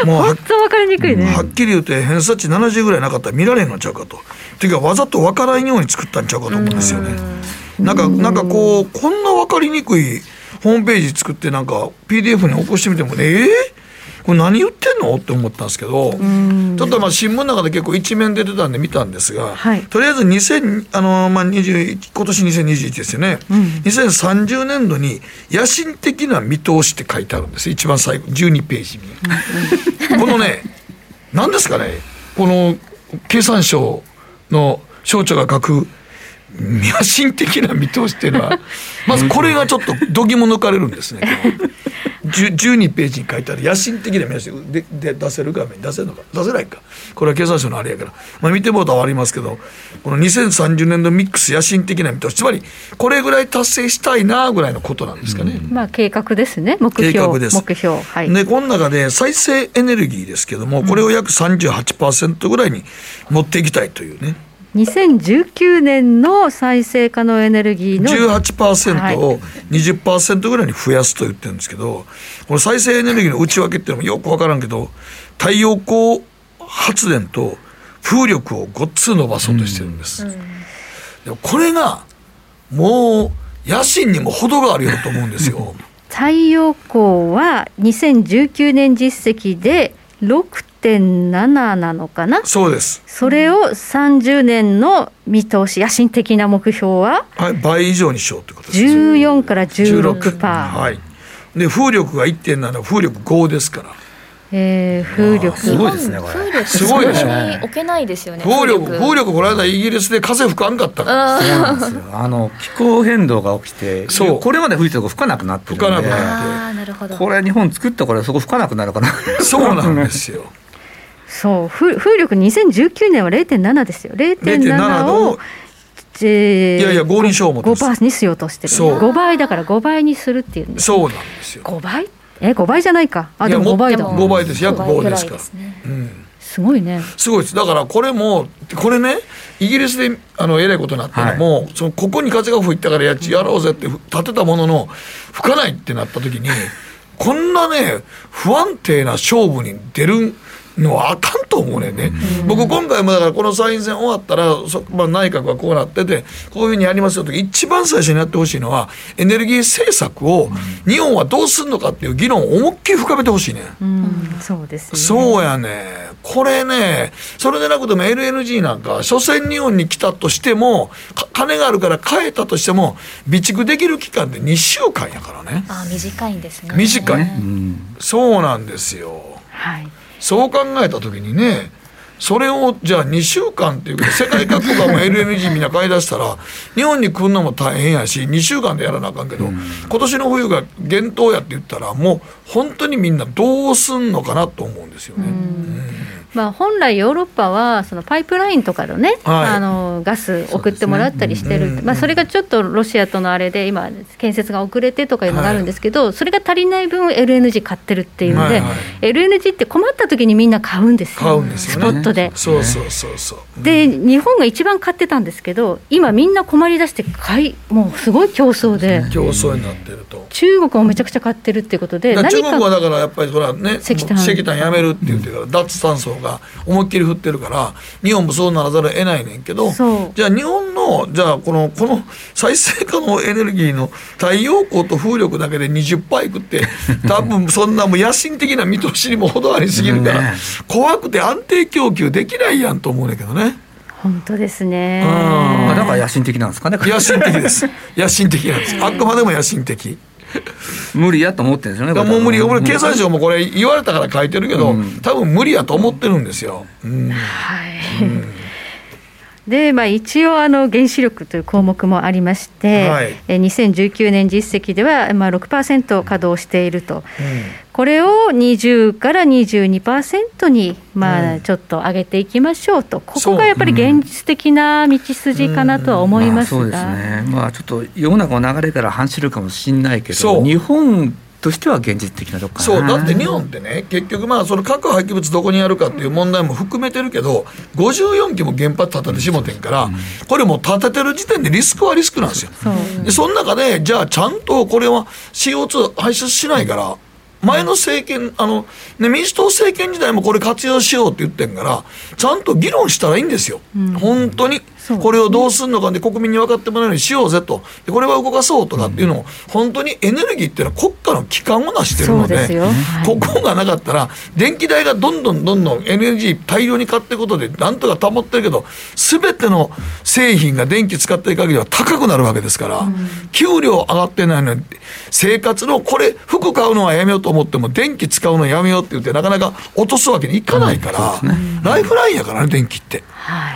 もう本当分かりにくいね。はっきり言って偏差値ななじゅうぐらいなかったら見られんのちゃうかとっていうかわざと分からんように作ったんちゃうかと思うんですよね。なんかなんかこうこんな分かりにくいホームページ作ってなんか ピーディーエフ に起こしてみてもねえーこれ何言ってんのって思ったんですけど、うんちょっとまあ新聞の中で結構一面出てたんで見たんですが、はい、とりあえずにせんあの、まあ、にじゅう今年にせんにじゅういちですよね、うん、にせんさんじゅうねんどに野心的な見通しって書いてあるんです。一番最後じゅうにページに、うん、このね何ですかねこの経産省の省庁が書く野心的な見通しっていうのはまずこれがちょっとどぎも抜かれるんですね。じゅうにページに書いてある野心的な見通しでで出せる画面出せるのか出せないかこれは経産省のあれやから、まあ、見てもらうとはありますけどこのにせんさんじゅうねんどミックス野心的な見通しつまりこれぐらい達成したいなぐらいのことなんですかね、うん、まあ計画ですね目標計画です目標、はい、でこの中で再生エネルギーですけどもこれを約 さんじゅうはちパーセント ぐらいに持っていきたいというねにせんじゅうきゅうねんの再生可能エネルギーの じゅうはちパーセント を にじゅっパーセント ぐらいに増やすと言ってるんですけどこの再生エネルギーの内訳っていうのもよく分からんけど太陽光発電と風力をごっつ伸ばそうとしてるんです、うんうん、でもこれがもう野心にも程があるよと思うんですよ。太陽光はにせんじゅうきゅうねん実績でろくてんなな なのかな。そうです。それをさんじゅうねんの見通し野心的な目標は、はい、倍以上にしようということです。じゅうよんから じゅうろくパーセント、はい、で風力が いってんなな 風力ごですから、えー、風力すごいですねこれ風力すごいでしょ置けないですよね風力風力この間イギリスで風吹かんかったからそうなんですよあの気候変動が起きてそうこれまで吹いてたとこ吹かなくなってるんで吹かなくなってなるほどこれ日本作ったからそこ吹かなくなるかなそうなんですよそう風力にせんじゅうきゅうねんは れいてんなな ですよ れいてんなな をいやいやごにしようも ごパーセント にしようとしてるごばいだからごばいにするっていうんです。そうなんですよごばいえごばいじゃないかあでもごばいだごばいです約ごですからです、ねうん、すごいねすごいです。だからこれもこれねイギリスであのえらいことになったのも、はい、そのここに風が吹いたからやっちやろうぜって立てたものの吹かないってなった時にこんなね不安定な勝負に出るのはあかんと思うねんね、うん、僕今回もだからこの参院選終わったらそ、まあ、内閣がこうなっててこういうふうにやりますよと一番最初にやってほしいのはエネルギー政策を日本はどうするのかっていう議論を思いっきり深めてほしいね、うん、そうですねそうやねこれねそれでなくても エルエヌジー なんか所詮日本に来たとしても金があるから買えたとしても備蓄できる期間でにしゅうかんやからねあ短いんですね短い、うん、そうなんですよ。はいそう考えたときにねそれをじゃあにしゅうかんっていう世界各国がもう エルエヌジー みんな買い出したら日本に来るのも大変やしにしゅうかんでやらなあかんけど、うん、今年の冬が厳冬やって言ったらもう本当にみんなどうすんのかなと思うんですよね、うんうんまあ、本来ヨーロッパはそのパイプラインとかのね、はい、あのガス送ってもらったりしてる、そうですね、うんまあ、それがちょっとロシアとのあれで今建設が遅れてとかになるんですけど、はい、それが足りない分 エルエヌジー 買ってるっていうので、はいはい、エルエヌジー って困った時にみんな買うんですよ、買うんですよね、スポットでそうそうそうそう、うん、で日本が一番買ってたんですけど今みんな困りだして買いもうすごい競争で競争になってると中国もめちゃくちゃ買ってるっていうことで中国はだからやっぱりそれはね石炭、石炭やめるって言ってから脱炭素が思いっきり振ってるから日本もそうならざるを得ないねんけどじゃあ日本のじゃあこのこの再生可能エネルギーの太陽光と風力だけで にじゅっパーセント いくって多分そんなもう野心的な見通しにも程ありすぎるから怖くて安定供給できないやんと思うんだけどね。本当ですね。うんだから野心的なんですかね。野心的です野心的なんですあくまでも野心的無理やと思ってるんですよね。だもう無理俺経産省もこれ言われたから書いてるけど、うん、多分無理やと思ってるんですよ、うんはいうん、で、まあ、一応あの原子力という項目もありまして、はい、えにせんじゅうきゅうねん実績では、まあ、ろくパーセント 稼働していると、うん、これをにじゅうから にじゅうにパーセント にまあちょっと上げていきましょうと、うん、ここがやっぱり現実的な道筋かなとは思いますが、うんうんまあ、そうですね、まあ、ちょっと世の中の流れから反するかもしれないけど日本としては現実的なとこかな。そうだって日本ってね結局まあその核廃棄物どこにあるかっていう問題も含めてるけどごじゅうよんきも原発建ててしもてんから、うん、これもう建ててる時点でリスクはリスクなんですよ。 そうでその中でじゃあちゃんとこれは シーオーツー 排出しないから前の政権あの、ね、民主党政権時代もこれ活用しようって言ってんからちゃんと議論したらいいんですよ、うん、本当にこれをどうするのかで国民に分かってもらえるようにしようぜと、これは動かそうとかっていうのを、本当にエネルギーっていうのは国家の基幹を成してるの で, で、はい、ここがなかったら電気代がどんどんどんどんエネルギー大量に買っていくことでなんとか保ってるけど、全ての製品が電気使っていく限りは高くなるわけですから、うん、給料上がってないのに生活のこれ服買うのはやめようと思っても電気使うのはやめようって言ってなかなか落とすわけにいかないから、うん、ね、ライフラインやからね電気って、はい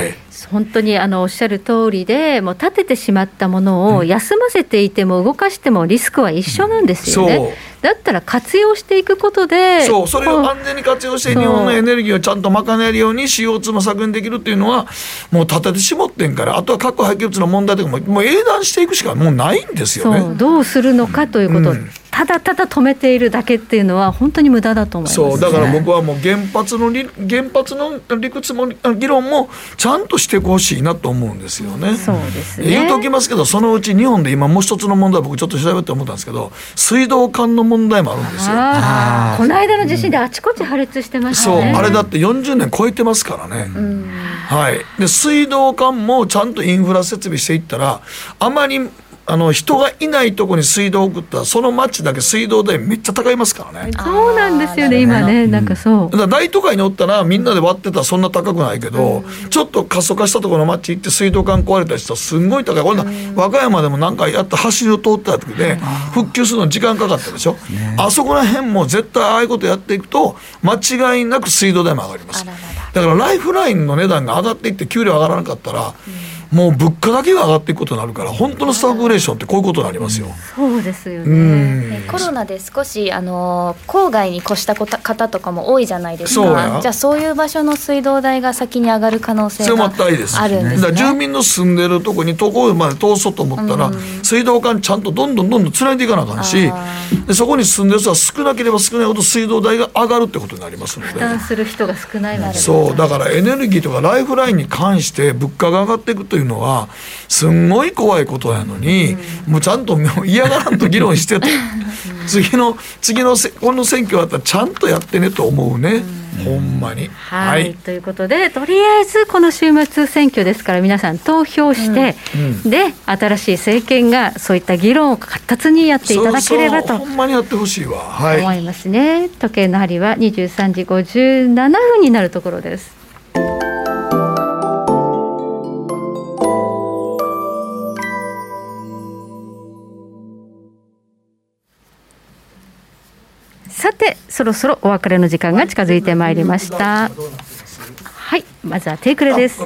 はい、本当にあのおっしゃる通りで、もう立ててしまったものを休ませていても動かしてもリスクは一緒なんですよね、うん、そうだったら活用していくことで、そう、それを安全に活用して日本のエネルギーをちゃんと賄えるように シーオーツー も削減できるっていうのはもう立てて絞ってんから、あとは核廃棄物の問題とかももう英断していくしかもうないんですよね。そう、どうするのかということを、うん、ただただ止めているだけっていうのは本当に無駄だと思います、ね、そうだから僕はもう原発の理、原発の理屈も議論もちゃんとしてほしいなと思うんですよね。そうですね、言うときますけど、そのうち日本で今もう一つの問題僕ちょっと調べて思ったんですけど、水道管の問題もあるんですよ。ああ、この間の地震であちこち破裂してましたね、うん、そう、あれだってよんじゅうねん超えてますからね、うん、はい、で水道管もちゃんとインフラ設備していったら、あまりあの人がいないとこに水道を送ったらその町だけ水道代めっちゃ高いますからね。そうなんですよね、今ね、なんかそう、うん、だから大都会におったらみんなで割ってたらそんな高くないけど、うん、ちょっと過疎化したところの町行って水道管壊れたりしたらすんごい高い、こんな和歌山でもなんかやった橋を通った時で復旧するの時間かかったでしょ、ね、あそこら辺も絶対ああいうことやっていくと間違いなく水道代も上がります。だからライフラインの値段が上がっていって給料上がらなかったら、うん、もう物価だけが上がっていくことになるから、本当のスタグレーションってこういうことになりますよ。そうですよね、コロナで少しあの郊外に越した方とかも多いじゃないですか。じゃあそういう場所の水道代が先に上がる可能性があるんですね。だから住民の住んでるとこに都合まで通そうと思ったら、うん、水道管ちゃんとどんどんどんどんつないでいかなあかんし、でそこに住んでる人は少なければ少ないほど水道代が上がるってことになりますので、負担する人が少ないわけ、そうだからエネルギーとかライフラインに関して物価が上がっていくといういうのはすんごい怖いことやのに、うん、もうちゃんと嫌がらんと議論してと次の次のこの選挙だったらちゃんとやってねと思うね、うん、ほんまに、はい、はい、ということでとりあえずこの週末選挙ですから皆さん投票して、うんうん、で新しい政権がそういった議論を活発にやっていただければと、そうそうほんまにやってほしいわ、はい、思いますね。時計の針はにじゅうさんじごじゅうななふんになるところです。さてそろそろお別れの時間が近づいてまいりました。はい、まずはテイクレです。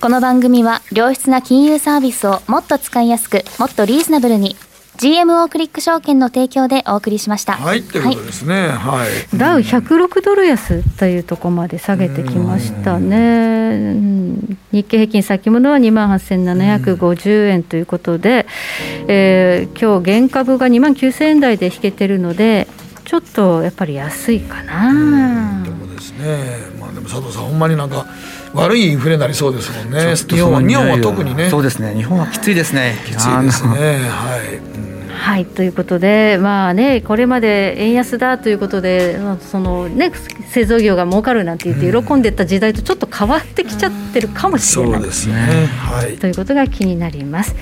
この番組は良質な金融サービスをもっと使いやすくもっとリーズナブルに ジーエムオー クリック証券の提供でお送りしました。はい、ということですね、はいはい、ダウひゃくろくドル安というところまで下げてきましたね。日経平均先物は にまんはっせんななひゃくごじゅう 円ということで、えー、今日現株が にまんきゅうせん 円台で引けてるのでちょっとやっぱり安いかな。でもですね、まあ、でも佐藤さんほんまになんか悪いインフレになりそうですもんね。日本は日本は特にね。そうですね。日本はきついですね。きついですね。はい。うんはいということで、まあね、これまで円安だということでその、ね、製造業が儲かるなんて言って喜んでった時代とちょっと変わってきちゃってるかもしれない、うん、そうですね、はい、ということが気になります。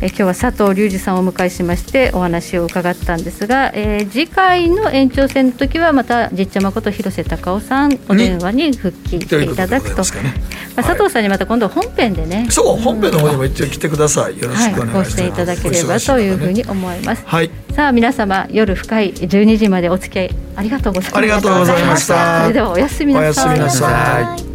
え今日は佐藤隆二さんをお迎えしましてお話を伺ったんですが、えー、次回の延長戦の時はまたじっちゃまこと広瀬隆夫さんお電話に復帰していただくと、佐藤さんにまた今度は本編でね、そう、うん、本編の方にも一応来てください。よろしくお願いします、はい、ご出演いただければというふうに思います。はい、さあ皆様夜深いじゅうにじまでお付き合いありがとうございました。ありがとうございました。それではおやすみなさい。おやすみなさい。